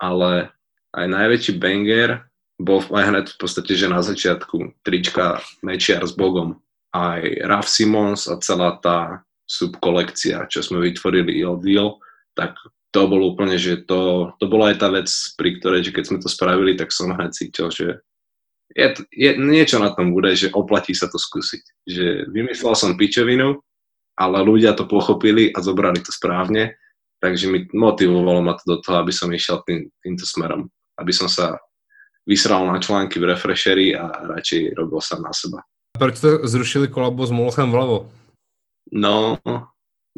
ale aj najväčší banger bol aj hneď v podstate, že na začiatku trička Mečiar s Bogom. Aj Raf Simons a celá tá subkolekcia, čo sme vytvorili Il Deal, tak to bolo úplne, že to, to bola aj tá vec, pri ktorej, že keď sme to spravili, tak som hneď cítil, že je, je, niečo na tom bude, že oplatí sa to skúsiť. Že vymyslel som pičovinu, ale ľudia to pochopili a zobrali to správne, takže mi motivovalo ma to do toho, aby som išiel tým, týmto smerom. Aby som sa vysral na články v Refresheri a radšej robil sa na seba. Proč to zrušili kolabo s Molochem Vľavo? No,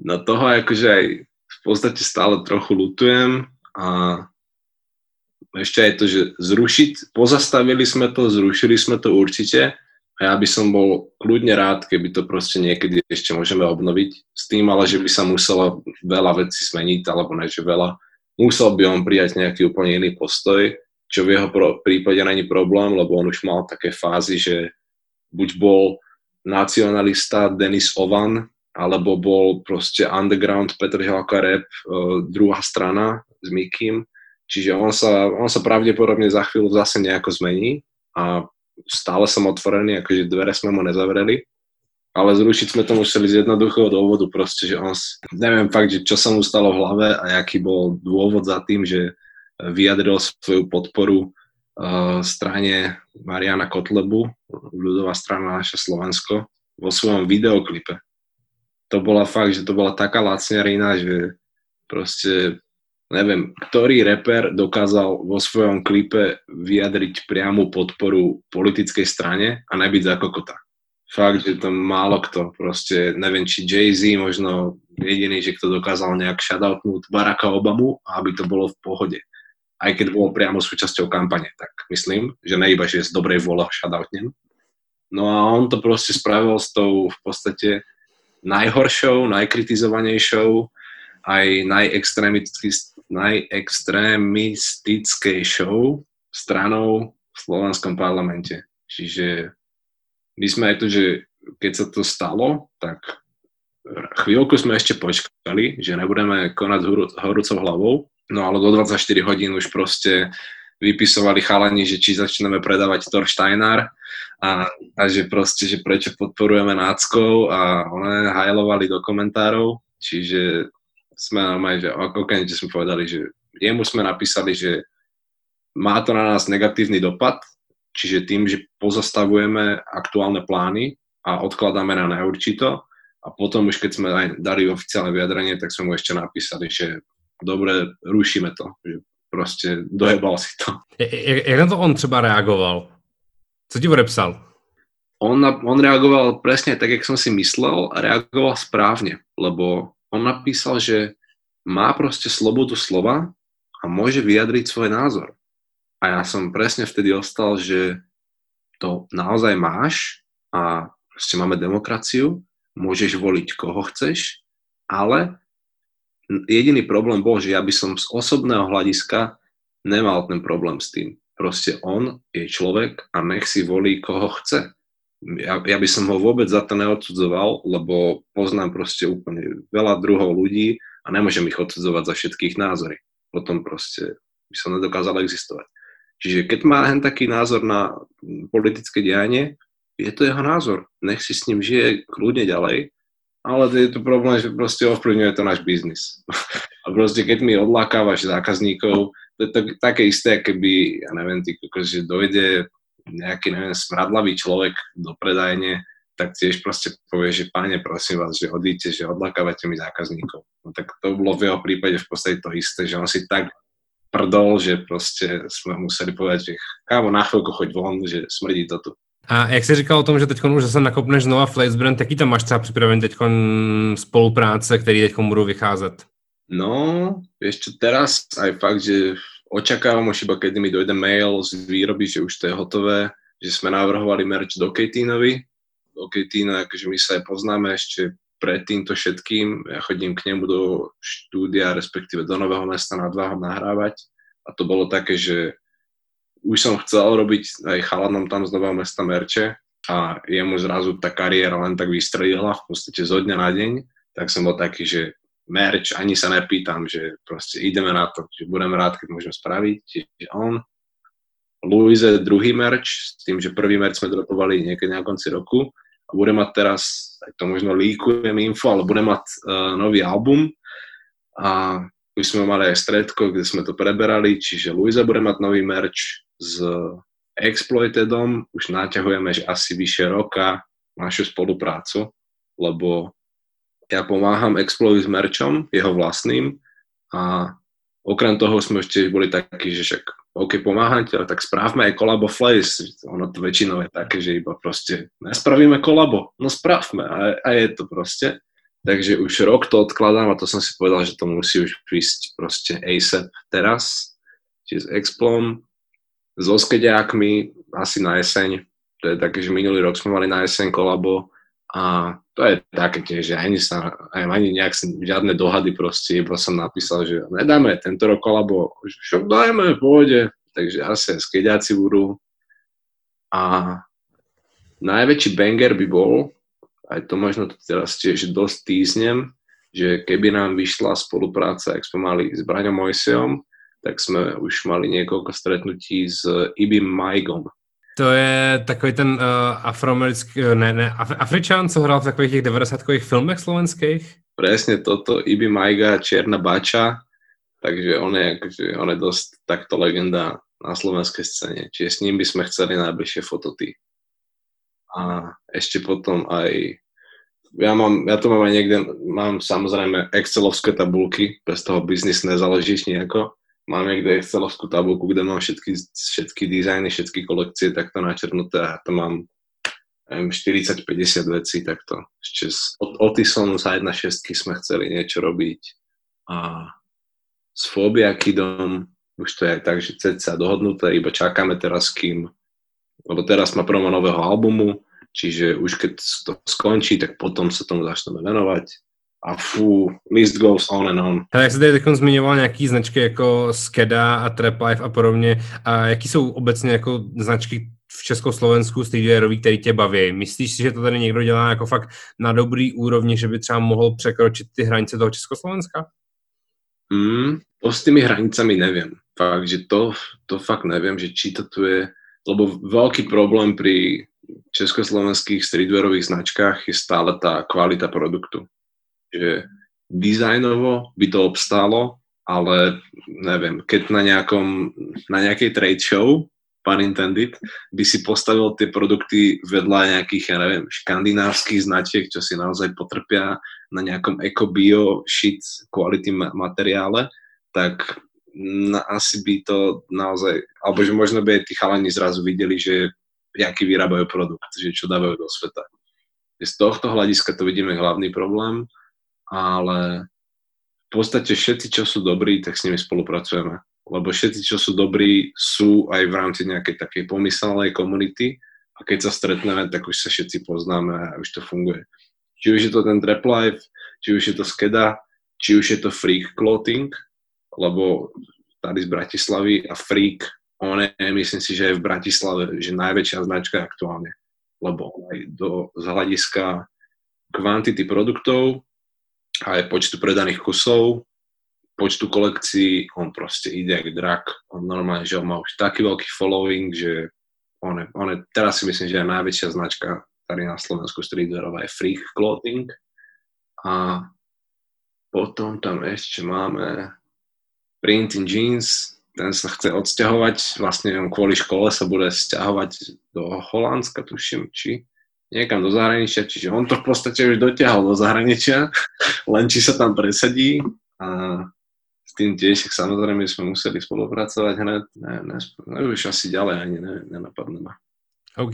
na toho akože aj v podstate stále trochu lutujem a ešte aj to, že zrušiť, pozastavili sme to, zrušili sme to určite a ja by som bol kľudne rád, keby to proste niekedy ešte môžeme obnoviť s tým, ale že by sa muselo veľa vecí zmeniť, alebo ne, že veľa. Musel by on prijať nejaký úplne iný postoj, čo v jeho prípade není problém, lebo on už mal také fázy, že buď bol nacionalista Denis Ovan, alebo bol proste underground Petr Hlavička rap, druhá strana s Mikim. Čiže on sa, on sa pravdepodobne za chvíľu zase nejako zmení a stále som otvorený, akože dvere sme mu nezavreli. Ale zrušiť sme to museli z jednoduchého dôvodu, proste, že on, neviem fakt, že čo sa mu stalo v hlave a aký bol dôvod za tým, že vyjadril svoju podporu uh, strane Mariana Kotlebu, ľudová strana naše Slovensko, vo svojom videoklipe. To bola fakt, že to bola taká lacňarina, že proste, neviem, ktorý reper dokázal vo svojom klipe vyjadriť priamu podporu politickej strane a nebyť za kokota. Fakt, že to málo kto, proste neviem, či Jay-Z, možno jediný, že kto dokázal nejak shoutoutnúť Baracka Obamu, aby to bolo v pohode. Aj keď bolo priamo súčasťou kampane, tak myslím, že ne iba, že z dobrej vôle shoutoutnem. No a on to proste spravil s tou v podstate najhoršou, najkritizovanejšou, aj najextrémistickejšou stranou v slovenskom parlamente. Čiže my sme aj to, že keď sa to stalo, tak chvíľku sme ešte počkali, že nebudeme konať horúcou hlavou, no ale do dvadsaťštyri hodín už proste vypisovali chalani, že či začneme predávať Thor Steinar a, a že proste, že prečo podporujeme náckov a one hajlovali do komentárov, čiže sme normálne, že okamžite sme povedali, že jemu sme napísali, že má to na nás negatívny dopad, čiže tým, že pozastavujeme aktuálne plány a odkladáme na neurčito a potom už keď sme aj dali oficiálne vyjadrenie, tak sme mu ešte napísali, že dobre, rušíme to. Že proste dojebal si to. Jak na to on třeba reagoval? Co ti odepsal? On, on reagoval presne tak, jak som si myslel a reagoval správne, lebo on napísal, že má proste slobodu slova a môže vyjadriť svoj názor. A ja som presne vtedy ostal, že to naozaj máš a proste máme demokraciu, môžeš voliť koho chceš, ale jediný problém bol, že ja by som z osobného hľadiska nemal ten problém s tým. Proste on je človek a nech si volí koho chce. Ja, ja by som ho vôbec za to neodsudzoval, lebo poznám proste úplne veľa druhov ľudí a nemôžem ich odsudzovať za všetkých názory. Potom proste by som nedokázal existovať. Čiže keď má hen taký názor na politické dianie, je to jeho názor. Nech si s ním žije kľudne ďalej, ale to je to problém, že proste ovplyvňuje to náš biznis. A proste keď mi odlákávaš zákazníkov, to je to také isté, keby, ja neviem, ty kokos, že dojde nejaký, neviem, smradlavý človek do predajne, tak tiež proste povieš, že páne, prosím vás, že odíte, že odlákávate mi zákazníkov. No tak to bolo v jeho prípade v podstate to isté, že on si tak prdol, že proste sme museli povedať, že kámo, na chvíľku choď von, že smrdí to tu. A jak jsi říkal o tom, že teď už zase nakopneš znova Flays brand, jaký tam máš třeba připraven teď spolupráce, které teď budou vycházet? No, ešte teraz aj fakt, že očakávam už iba, kedy mi dojde mail z výroby, že už to je hotové, že sme navrhovali merch do Kejtínovi. Do Kejtína, akože my sa aj poznáme ešte pred týmto všetkým. Ja chodím k nemu do štúdia, respektíve do Nového mesta na dva nahrávať. A to bolo také, že už som chcel robiť aj chalanom tam z Nového mesta merče a jemu zrazu tá kariéra len tak vystrelila v podstate zo dňa na deň, tak som bol taký, že merch, ani sa nepýtam, že proste ideme na to, že budem rád, keď môžem spraviť. Čiže on, Luise druhý merch, s tým, že prvý merch sme dropovali niekedy na konci roku a bude mať teraz, tak to možno líkujem info, ale bude mať uh, nový album a už sme mali aj stredko, kde sme to preberali, čiže Luisa bude mať nový merch s Exploitedom, už naťahujeme, že asi vyše roka našu spoluprácu, lebo ja pomáham Exploit s merchom, jeho vlastným, a okrem toho sme ešte boli takí, že však OK, pomáham ti, ale tak správme aj kolabo Flays, ono to väčšinou je také, že iba proste nespravíme kolabo, no správme a, a je to proste. Takže už rok to odkladám a to som si povedal, že to musí už prísť proste ASAP teraz, čiže s Explom, s Skeďákmi asi na jeseň, to je také, že minulý rok sme mali na jeseň kolabo a to je také tiež, že ani sa, ani nejak sa, žiadne dohady proste, iba som napísal, že nedáme tento rok kolabo, však dajme, v pohode, takže asi aj Skeďáci budú. A najväčší banger by bol, aj to možno teraz tiež dosť týznem, že keby nám vyšla spolupráca, jak sme mali s Braňom Mojseom, tak sme už mali niekoľko stretnutí s Ibim Maigom. To je takový ten uh, afroamerický, ne, ne, Af- Afričan, co hral v takových těch devadesátkových filmech slovenských? Presne toto, Ibi Maiga, Čierna bača, takže on je, on je dosť takto legenda na slovenskej scéne, čiže s ním by sme chceli najbližšie fototy. A ešte potom aj, ja, mám, ja to mám aj niekde, mám samozrejme excelovské tabulky, bez toho biznis nezaložíš nejako. Mám niekde excelovskú tabulku, kde mám všetky, všetky dizajny, všetky kolekcie takto načrtnuté a to mám štyridsať päťdesiat vecí takto. Ešte s Otisom z jedna šesť sme chceli niečo robiť a s Fobiakidom už to je aj tak, že ceca dohodnuté, iba čakáme teraz kým, lebo teraz má promo nového albumu, čiže už keď to skončí, tak potom sa tomu začneme venovať. A fú, list goes on and on. Hele, jak jsi tady zmiňoval nějaký značky jako Skeda a TrapLife a podobně, a jaký jsou obecně jako značky v Československu streetwearový, který tě baví? Myslíš si, že to tady někdo dělá jako fakt na dobrý úrovni, že by třeba mohl překročit ty hranice toho Československa? Mm, to s tými hranicami nevím. Fakt, že to, to fakt nevím, že či to tu je... Lebo veľký problém pri československých streetwearových značkách je stále tá kvalita produktu. Že dizajnovo by to obstálo, ale neviem, keď na, nejakom, na nejakej trade show, pun intended, by si postavil tie produkty vedľa nejakých, ja neviem, škandinávskych značiek, čo si naozaj potrpia na nejakom eco-bio shit quality materiále, tak... No, asi by to naozaj, alebo že možno by tí chalani zrazu videli, že jaký vyrábajú produkt, že čo dávajú do sveta. Z tohto hľadiska to vidíme hlavný problém, ale v podstate všetci, čo sú dobrí, tak s nimi spolupracujeme. Lebo všetci, čo sú dobrí, sú aj v rámci nejakej takej pomyselnej komunity a keď sa stretneme, tak už sa všetci poznáme a už to funguje. Či už je to ten TrapLife, či už je to Skeda, či už je to Freak Clothing, lebo tady z Bratislavy a Freak, on je, myslím si, že je v Bratislave, že najväčšia značka aktuálne, lebo aj do, z hľadiska kvantity produktov, aj počtu predaných kusov, počtu kolekcií, on proste ide jak drak, on normálne, že on má už taký veľký following, že on je, on je teraz si myslím, že je najväčšia značka tady na Slovensku streetwearová je Freak Clothing a potom tam ešte máme Print in Jeans, ten sa chce odsťahovať, vlastne kvôli škole sa bude sťahovať do Holandska, tuším, či niekam do zahraničia, čiže on to v podstate už dotiahol do zahraničia, len či sa tam presadí a s tým tiež, samozrejme, sme museli spolupracovať hned, ne, ne, ne, už asi ďalej ani ne, nenapadne ma. OK,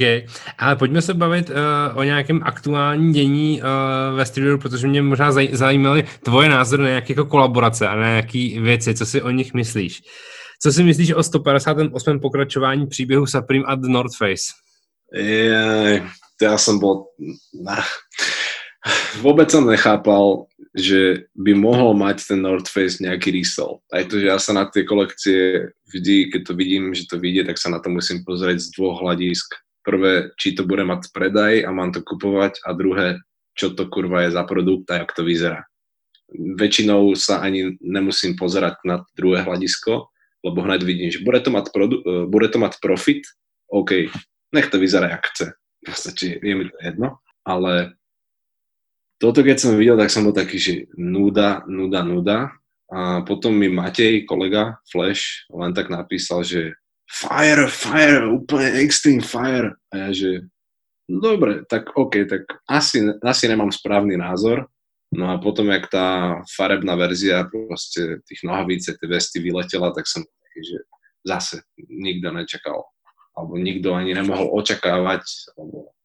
ale pojďme se bavit uh, o nějakém aktuální dění uh, ve streetwearu, protože mě možná zaj- zajímaly tvoje názory na nějaké jako kolaborace a na nějaké věci, co si o nich myslíš. Co si myslíš o sto päťdesiatom ôsmom pokračování příběhu Supreme a The North Face? Je, já jsem byl... Nah. Vůbec jsem nechápal, že by mohl mať ten North Face nějaký resell. Aj to, že ja sa na tie kolekcie vždy, keď to vidím, že to vyjde, tak sa na to musím pozrieť z dvoch hľadísk. Prvé, či to bude mať predaj a mám to kupovať a druhé, čo to kurva je za produkt a jak to vyzerá. Väčšinou sa ani nemusím pozerať na druhé hľadisko, lebo hneď vidím, že bude to mať, produ- bude to mať profit, OK, nech to vyzerá jak chce. Proste, je mi to jedno, ale toto keď som videl, tak som bol taký, že nuda, nuda, nuda. A potom mi Matej, kolega, Flash, len tak napísal, že fire, fire, úplne extreme fire. A ja, že dobre, tak OK, tak asi, asi nemám správny názor. No a potom, jak tá farebná verzia proste tých nohavíc, tie vesty vyletela, tak som taký, že zase nikto nečakal. Alebo nikto ani nemohol očakávať. Alebo,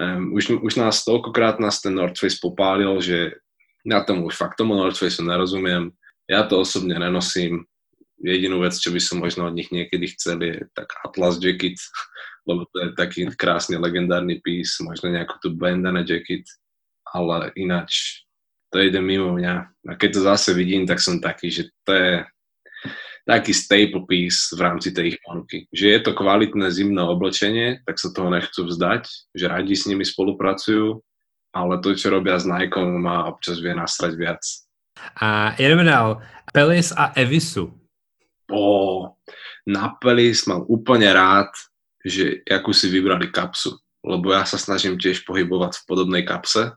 um, už, už nás toľkokrát nás ten North Face popálil, že ja tomu už fakt tomu North Faceu nerozumiem. Ja to osobne nenosím. Jedinú vec, čo by som možno od nich niekedy chcel, je tak Atlas jacket, lebo to je taký krásny legendárny piece, možno nejakú tú bandana jacket, ale ináč to ide mimo mňa. A keď to zase vidím, tak som taký, že to je taký staple piece v rámci tej ich ponuky. Že je to kvalitné zimné oblečenie, tak sa toho nechcú vzdať, že radi s nimi spolupracujú, ale to, čo robia s Nike, ma občas vie nasrať viac. A jenom dál, Pelis a Evisu. Ó, na Pelis mám úplne rád, že jakú si vybrali kapsu, lebo ja sa snažím tiež pohybovať v podobnej kapse.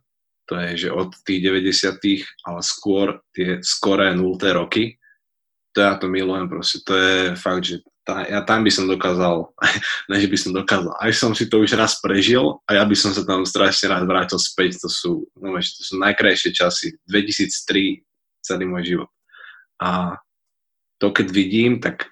To je, že od tých deväťdesiatych, ale skôr tie skoré nulté roky, to ja to milujem proste, to je fakt, že tá, ja tam by som dokázal, než by som dokázal, aj som si to už raz prežil a ja by som sa tam strašne rád vrátil späť, to sú, no, to sú najkrajšie časy, dvetisíctri, celý môj život. A to keď vidím, tak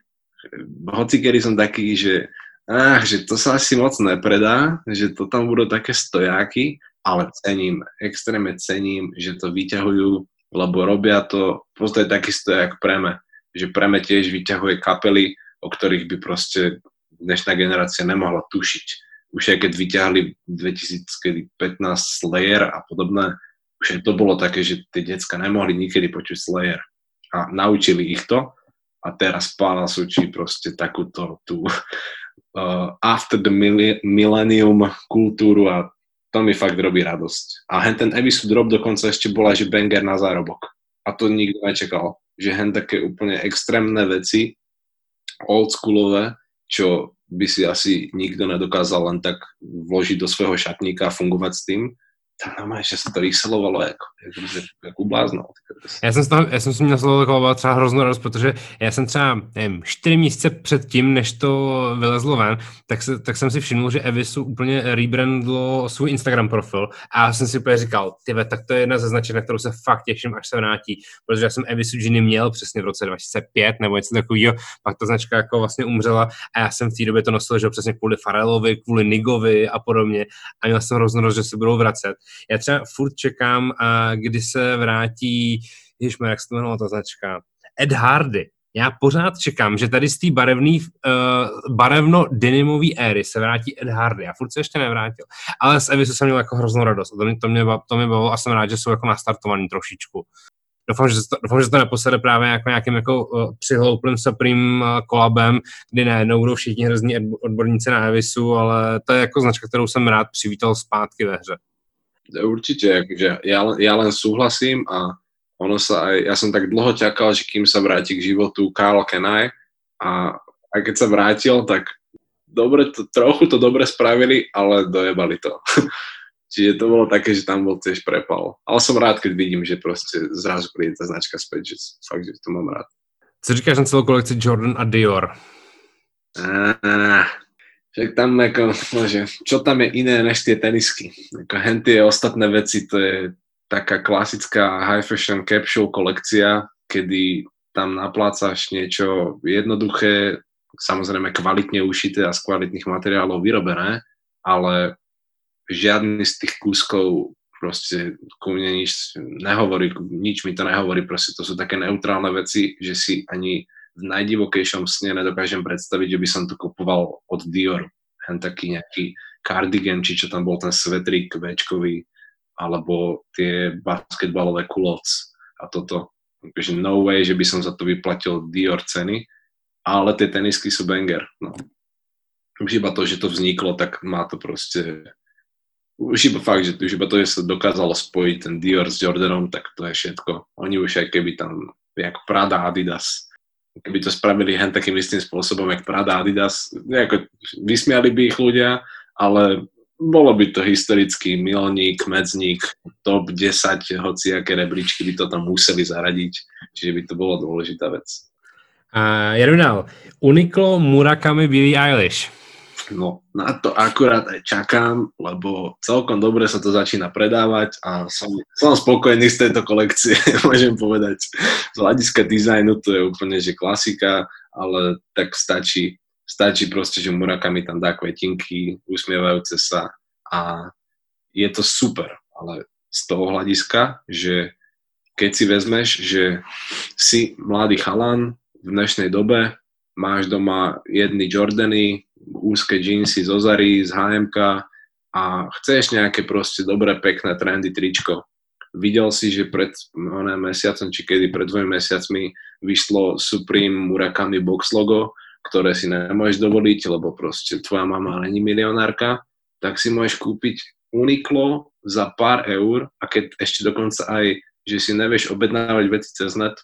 hocikedy som taký, že, ach, že to sa asi moc nepredá, že to tam budú také stojáky, ale cením, extrémne cením, že to vyťahujú, lebo robia to, proste takisto jak Preme, že Preme tiež vyťahuje kapely, o ktorých by proste dnešná generácia nemohla tušiť. Už aj keď vyťahli dvetisícpätnásť Slayer a podobné, už aj to bolo také, že tie decka nemohli nikedy počuť Slayer a naučili ich to a teraz Pána Sučí proste takúto tú uh, after the millennium kultúru a to mi fakt robí radosť. A hen ten Evisu drop dokonca ešte bola, že banger na zárobok. A to nikto nečakal. Že hen také úplne extrémne veci, oldschoolové, čo by si asi nikto nedokázal len tak vložiť do svojho šatníka a fungovať s tým. Tam nám ešte sa to vyselovalo jako, jako bláznal. Já jsem, toho, já jsem si měl slovo takovou třeba hroznou radost, protože já jsem třeba, nevím, čtyři měsíce před tím, než to vylezlo ven, tak, se, tak jsem si všiml, že Evisu úplně rebrandlo svůj Instagram profil a já jsem si úplně říkal, tyve, tak to je jedna ze značek, na kterou se fakt těším, až se vrátí, protože já jsem Evisu džiny měl přesně v roce dva tisíce pět nebo něco takového, pak ta značka jako vlastně umřela a já jsem v té době to nosil, že přesně kvůli Farellovi, kvůli Nigovi a podobně a měl jsem hroznou radost, že se budou vracet. Já třeba furt čekám, a kdy se vrátí, ježišme, jak se to jmenovala ta značka, Ed Hardy. Já pořád čekám, že tady z té barevný, uh, barevno-denimový éry se vrátí Ed Hardy. Já furt se ještě nevrátil. Ale s Evisu jsem měl jako hroznou radost. A to mě, to mě, to mě bavilo a jsem rád, že jsou jako nastartovaný trošičku. Doufám, že to, doufám, že to neposede právě jako nějakým jako uh, přihlouplým Supreme uh, kolabem, kdy najednou budou všichni hrozní odborníci na Evisu, ale to je jako značka, kterou jsem rád přivítal zpátky ve hře. Určite, akože ja, ja len súhlasím a ono sa aj, ja som tak dlho čakal, že kým sa vráti k životu Karl Kenai a aj keď sa vrátil, tak dobre to, trochu to dobre spravili, ale dojebali to. Čiže to bolo také, že tam bol tiež prepal. Ale som rád, keď vidím, že proste zrazu príde tá značka späť, že fakt, že to mám rád. Co říkáš na celú kolekciu Jordan a Dior? Ah. Však tam, ako, čo tam je iné než tie tenisky? Ako, hen tie ostatné veci, to je taká klasická high fashion capsule kolekcia, kedy tam naplácaš niečo jednoduché, samozrejme kvalitne ušité a z kvalitných materiálov vyrobené, ale žiadny z tých kúskov proste ku mne nič nehovorí, nič mi to nehovorí, proste to sú také neutrálne veci, že si ani v najdivokejšom sne nedokážem predstaviť, že by som to kupoval od Dioru. Hen taký nejaký cardigan, či čo tam bol ten svetrík véčkový, alebo tie basketbalové kulóc a toto. Takže no way, že by som za to vyplatil Dior ceny, ale tie tenisky sú banger. No. Už iba to, že to vzniklo, tak má to proste už iba fakt, že, už iba to, že sa dokázalo spojiť ten Dior s Jordanom, tak to je všetko. Oni už aj keby tam, ako Prada, Adidas, keby to spravili hen takým istým spôsobom, jak Prada, Adidas, nejako vysmiali by ich ľudia, ale bolo by to historický milník, medzník, top desať, hociaké rebríčky by to tam museli zaradiť, čiže by to bolo dôležitá vec. A jedu dál. Uniqlo, Murakami, Billie Eilish. No, na to akurát aj čakám, lebo celkom dobre sa to začína predávať a som, som spokojný z tejto kolekcie, môžem povedať. Z hľadiska dizajnu to je úplne, že klasika, ale tak stačí, stačí proste, že Murakami tam dá kvetinky, usmievajúce sa a je to super, ale z toho hľadiska, že keď si vezmeš, že si mladý chalan, v dnešnej dobe máš doma jedny Jordany, úzke džínsy z Ozary, z há em ká a chceš nejaké proste dobré, pekné trendy tričko. Videl si, že pred oné mesiacom, či kedy pred dvomi mesiacmi vyšlo Supreme Murakami box logo, ktoré si nemôžeš dovoliť, lebo proste tvoja mama není milionárka, tak si môžeš kúpiť Uniqlo za pár eur a keď ešte dokonca aj, že si nevieš objednávať veci cez net,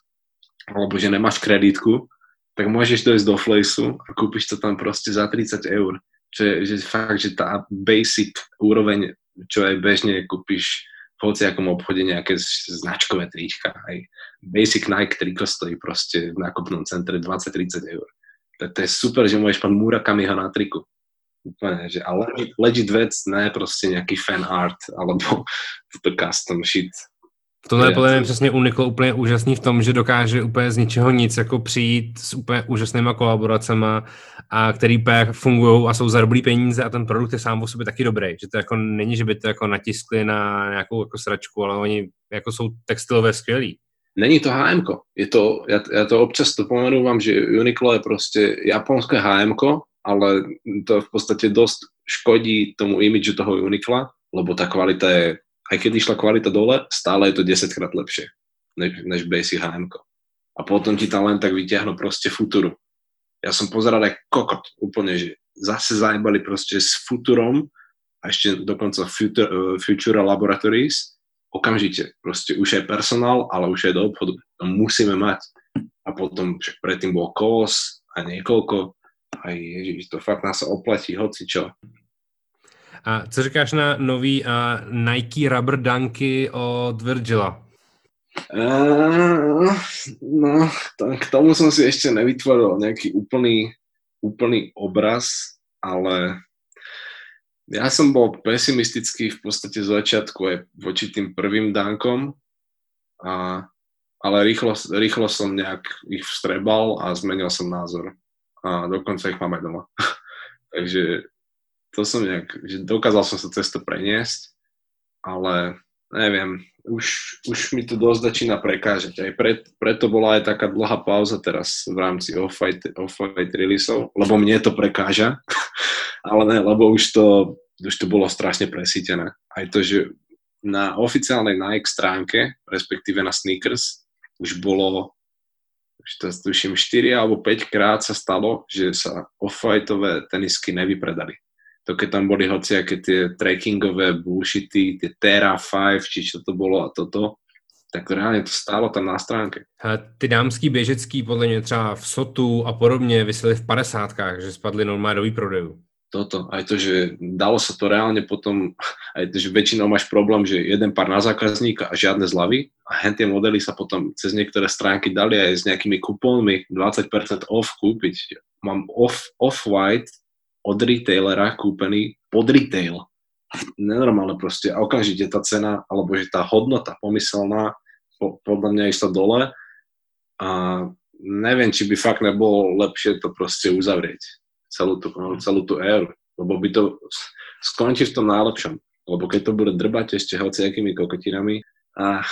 alebo že nemáš kreditku, tak môžeš dojsť do Flaysu a kúpiš to tam proste za tridsať eur. Čo je že fakt, že tá basic úroveň, čo aj bežne kúpiš v hociakom obchode nejaké značkové trička. Aj basic Nike triko stojí proste v nákupnom centre dvadsať tridsať eur. Tak to je super, že môžeš pán Murakamiho na triku. Úplne, že ale legit vec, ne proste nejaký fan art alebo toto custom shit. V tomhle podle mě přesně Uniqlo úplně úžasný v tom, že dokáže úplně z ničeho nic jako přijít s úplně úžasnýma kolaboracema, a který fungují a jsou za dobrý peníze a ten produkt je sám o sobě taky dobrý. Že to jako není, že by to jako natiskli na nějakou jako sračku, ale oni jako jsou textilové skvělí. Není to há em ko. Je to, já, já to občas to pomenu vám, že Uniqlo je prostě japonské há em ko, ale to v podstatě dost škodí tomu imidžu toho Uniqla, lebo ta kvalita je aj keď išla kvalita dole, stále je to desaťkrát lepšie, než, než basic há em ko. A potom ti tam len tak vyťahnu proste Futuru. Ja som pozeral aj kokot, úplne, že zase zajebali proste s Futurom a ešte dokonca future, uh, Future Laboratories. Okamžite, proste už je personál, ale už je do obchodu. To musíme mať. A potom však predtým bol cé o es a niekoľko. Aj ježiš, to fakt nás oplatí hocičo. A co říkáš na nový uh, Nike Rubber Dunky od Virgila? Uh, no, tak k tomu som si ešte nevytvoril nejaký úplný, úplný obraz, ale ja som bol pesimistický v podstate z začiatku aj voči tým prvým Dunkom, a, ale rýchlo, rýchlo som nejak ich vstrebal a zmenil som názor. A dokonca ich mám aj doma. Takže to som nejak, že dokázal som sa cesto preniesť, ale neviem, už, už mi to dosť začína prekážať. Aj pre, preto bola aj taká dlhá pauza teraz v rámci off-white, off-white releaseov, lebo mne to prekáža, ale ne, lebo už to, už to bolo strašne presítené. Aj to, že na oficiálnej Nike stránke, respektíve na Sneakers, už bolo, už to tuším, štyri alebo päť krát sa stalo, že sa off-whiteové tenisky nevypredali. To keď tam boli hociaké tie trackingové bullshity, tie Terra päť, či čo to bolo a toto, tak reálne to stálo tam na stránke. Ty dámský běžecký podle mě třeba v sotu a podobně vysely v padesátkách, že spadly normálně do výprodejů. Toto, aj to, že dalo sa to reálne potom, aj to, že väčšinou máš problém, že jeden pár na zákazníka a žiadne zľavy a hen tie modely sa potom cez niektoré stránky dali aj s nejakými kupónmi dvadsať percent off kúpiť. Mám off, off-white od retailera kúpený pod retail. Nenormálne proste. A okamžite tá cena, alebo že tá hodnota pomyselná, po, podľa mňa išla dole. A neviem, či by fakt nebolo lepšie to proste uzavrieť. Celú tú, celú tú éru. Lebo by to skončí v tom najlepšom. Lebo keď to bude drbať ešte hociakými kokotinami, ach,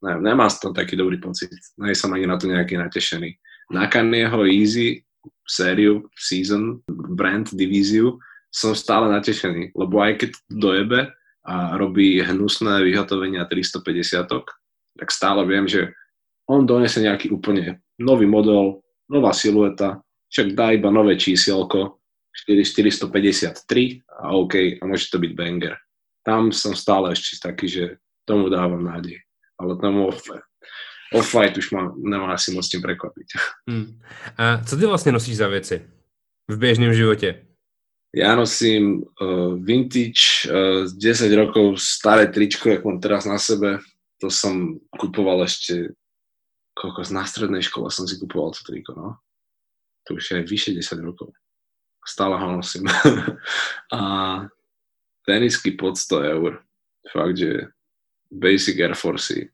neviem, nemám z toho taký dobrý pocit. Nej som ani na to nejaký natešený. Na Kanyeho Easy sériu, season, brand, divíziu, som stále natešený, lebo aj keď dojebe a robí hnusné vyhotovenia tristopäťdesiatok, tak stále viem, že on donese nejaký úplne nový model, nová silueta, však dá iba nové čísielko, štyristopäťdesiattri a OK, a môže to byť banger. tam som stále ešte taký, že tomu dávam nádej. Ale tam off-white už mám, nemá asi moc s tím prekvapiť. Hmm. A co ty vlastně nosíš za věci v běžném životě? Já nosím uh, vintage, uh, desať rokov staré tričko, jak mám teraz na sebe. To som kupoval ešte, koľko, na strednej škole som si kupoval to triko, no. To už je vyše desať rokov. Stále ho nosím. A tenisky pod sto eur. Fakt, že basic Air Forcey,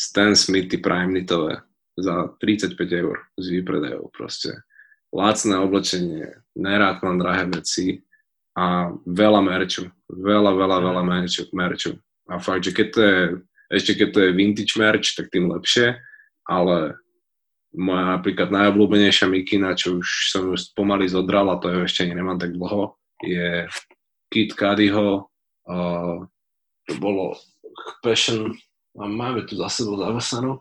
Stan Smithy Prime Knitové za tridsaťpäť eur z výpredajov proste. Lácné oblečenie, nerád mám drahé veci a veľa merču. Veľa, veľa, veľa merču. merču. A fakt, že keď to je, ešte keď to je vintage merch, tak tým lepšie, ale moja napríklad najobľúbenejšia mikina, čo už som už pomaly zodral, a to je ešte nemám tak dlho, je Kid Cudiho, uh, to bolo Passion, máme tu za sebou zavesanú,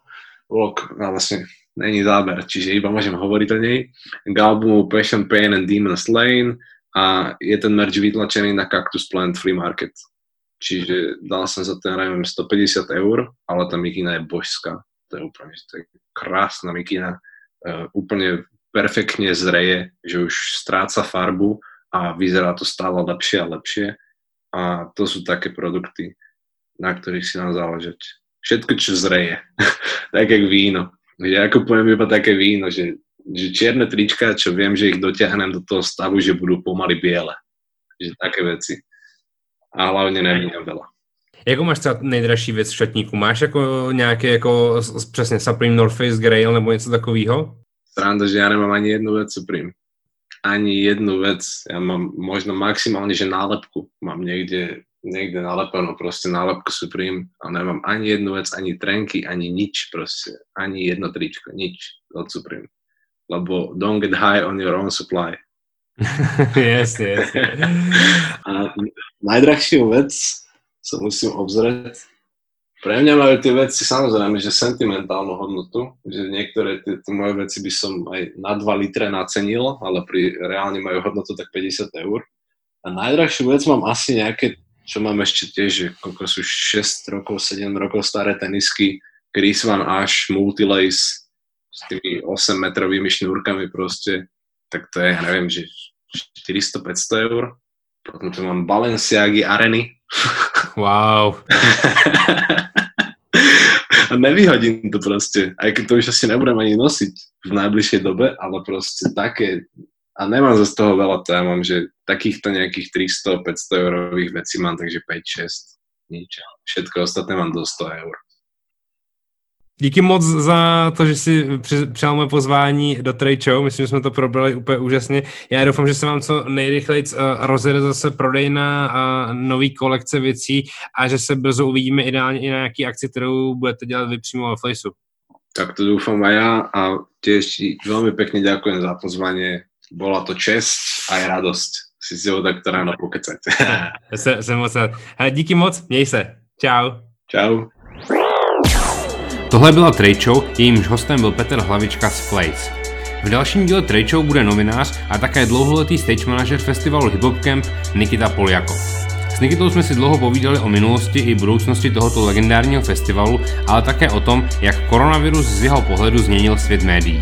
bolo, no vlastne, není záber, čiže iba môžem hovoriť o nej. K albumu Passion, Pain and Demon's Lane a je ten merch vytlačený na Cactus Plant Free Market. Čiže dal som za to, neviem, stopäťdesiat eur, ale tá mikina je božská. To je úplne to je krásna mikina, uh, úplne perfektne zreje, že už stráca farbu a vyzerá to stále lepšie a lepšie. A to sú také produkty, na ktorých si nám záležať. Všetko, čo zreje, tak jak víno. Ja kupujem iba také víno, že, že čierne trička, čo viem, že ich dotiahnem do toho stavu, že budú pomaly biele. Že také veci. A hlavne nemám veľa. Jakou máš třeba nejdražší věc v šatníku? Máš jako nějaké, jako přesně Supreme North Face Grail nebo něco takového? Sranda, že ja nemám ani jednu vec Supreme. Ani jednu vec. Ja mám možno maximálne, že nálepku. Mám niekde, niekde nalepenú proste nálepku Supreme a nemám ani jednu vec, ani trenky, ani nič proste, ani jedno tričko, nič od Supreme, lebo don't get high on your own supply. Jasne, jasne. A najdrahšiu vec sa musím obzrieť. Pre mňa majú tie veci samozrejme, že sentimentálnu hodnotu, že niektoré tie moje veci by som aj na dva litre nacenil, ale pri reálne majú hodnotu tak päťdesiat eur. A najdrahšiu vec mám asi nejaké, čo mám ešte tiež, že koľko sú šesť rokov, sedem rokov staré tenisky, Chris Van Ash, Multilace, s tými osem metrovými šnúrkami proste, tak to je, ja neviem, že štyristo päťsto eur. Potom tu mám Balenciagi Areny. Wow. A nevyhodím to proste, aj keď to už asi nebudem ani nosiť v najbližšej dobe, ale proste také. A nemám z toho veľa, to ja mám, že takýchto nejakých tristo päťsto eurových vecí mám, takže päť šesť, nič. Všetko ostatné mám do sto eur. Díky moc za to, že si přijal moje pozvání do Trade Show. Myslím, že jsme to probrali úplně úžasně. Já doufám, že se vám co nejrychleji rozjede zase prodejna a nový kolekce věcí a že se brzo uvidíme ideálně i na nějaký akci, kterou budete dělat vy přímo ve Flaysu. Tak to doufám a já a tiež velmi pekne ďakujem za pozvanie. Bola to čest a aj radosť. Si si ho tak to ráno pokecať. Jsem, jsem moc rád. Hele, díky moc, měj se. Čau. Čau. Tohle byla Trade Show, jejímž hostem byl Petr Hlavička z Flays. V dalším díle Trade Show bude novinář a také dlouholetý stage manažer festivalu Hip Hop Camp Nikita Poljakov. S Nikitou jsme si dlouho povídali o minulosti i budoucnosti tohoto legendárního festivalu, ale také o tom, jak koronavirus z jeho pohledu změnil svět médií.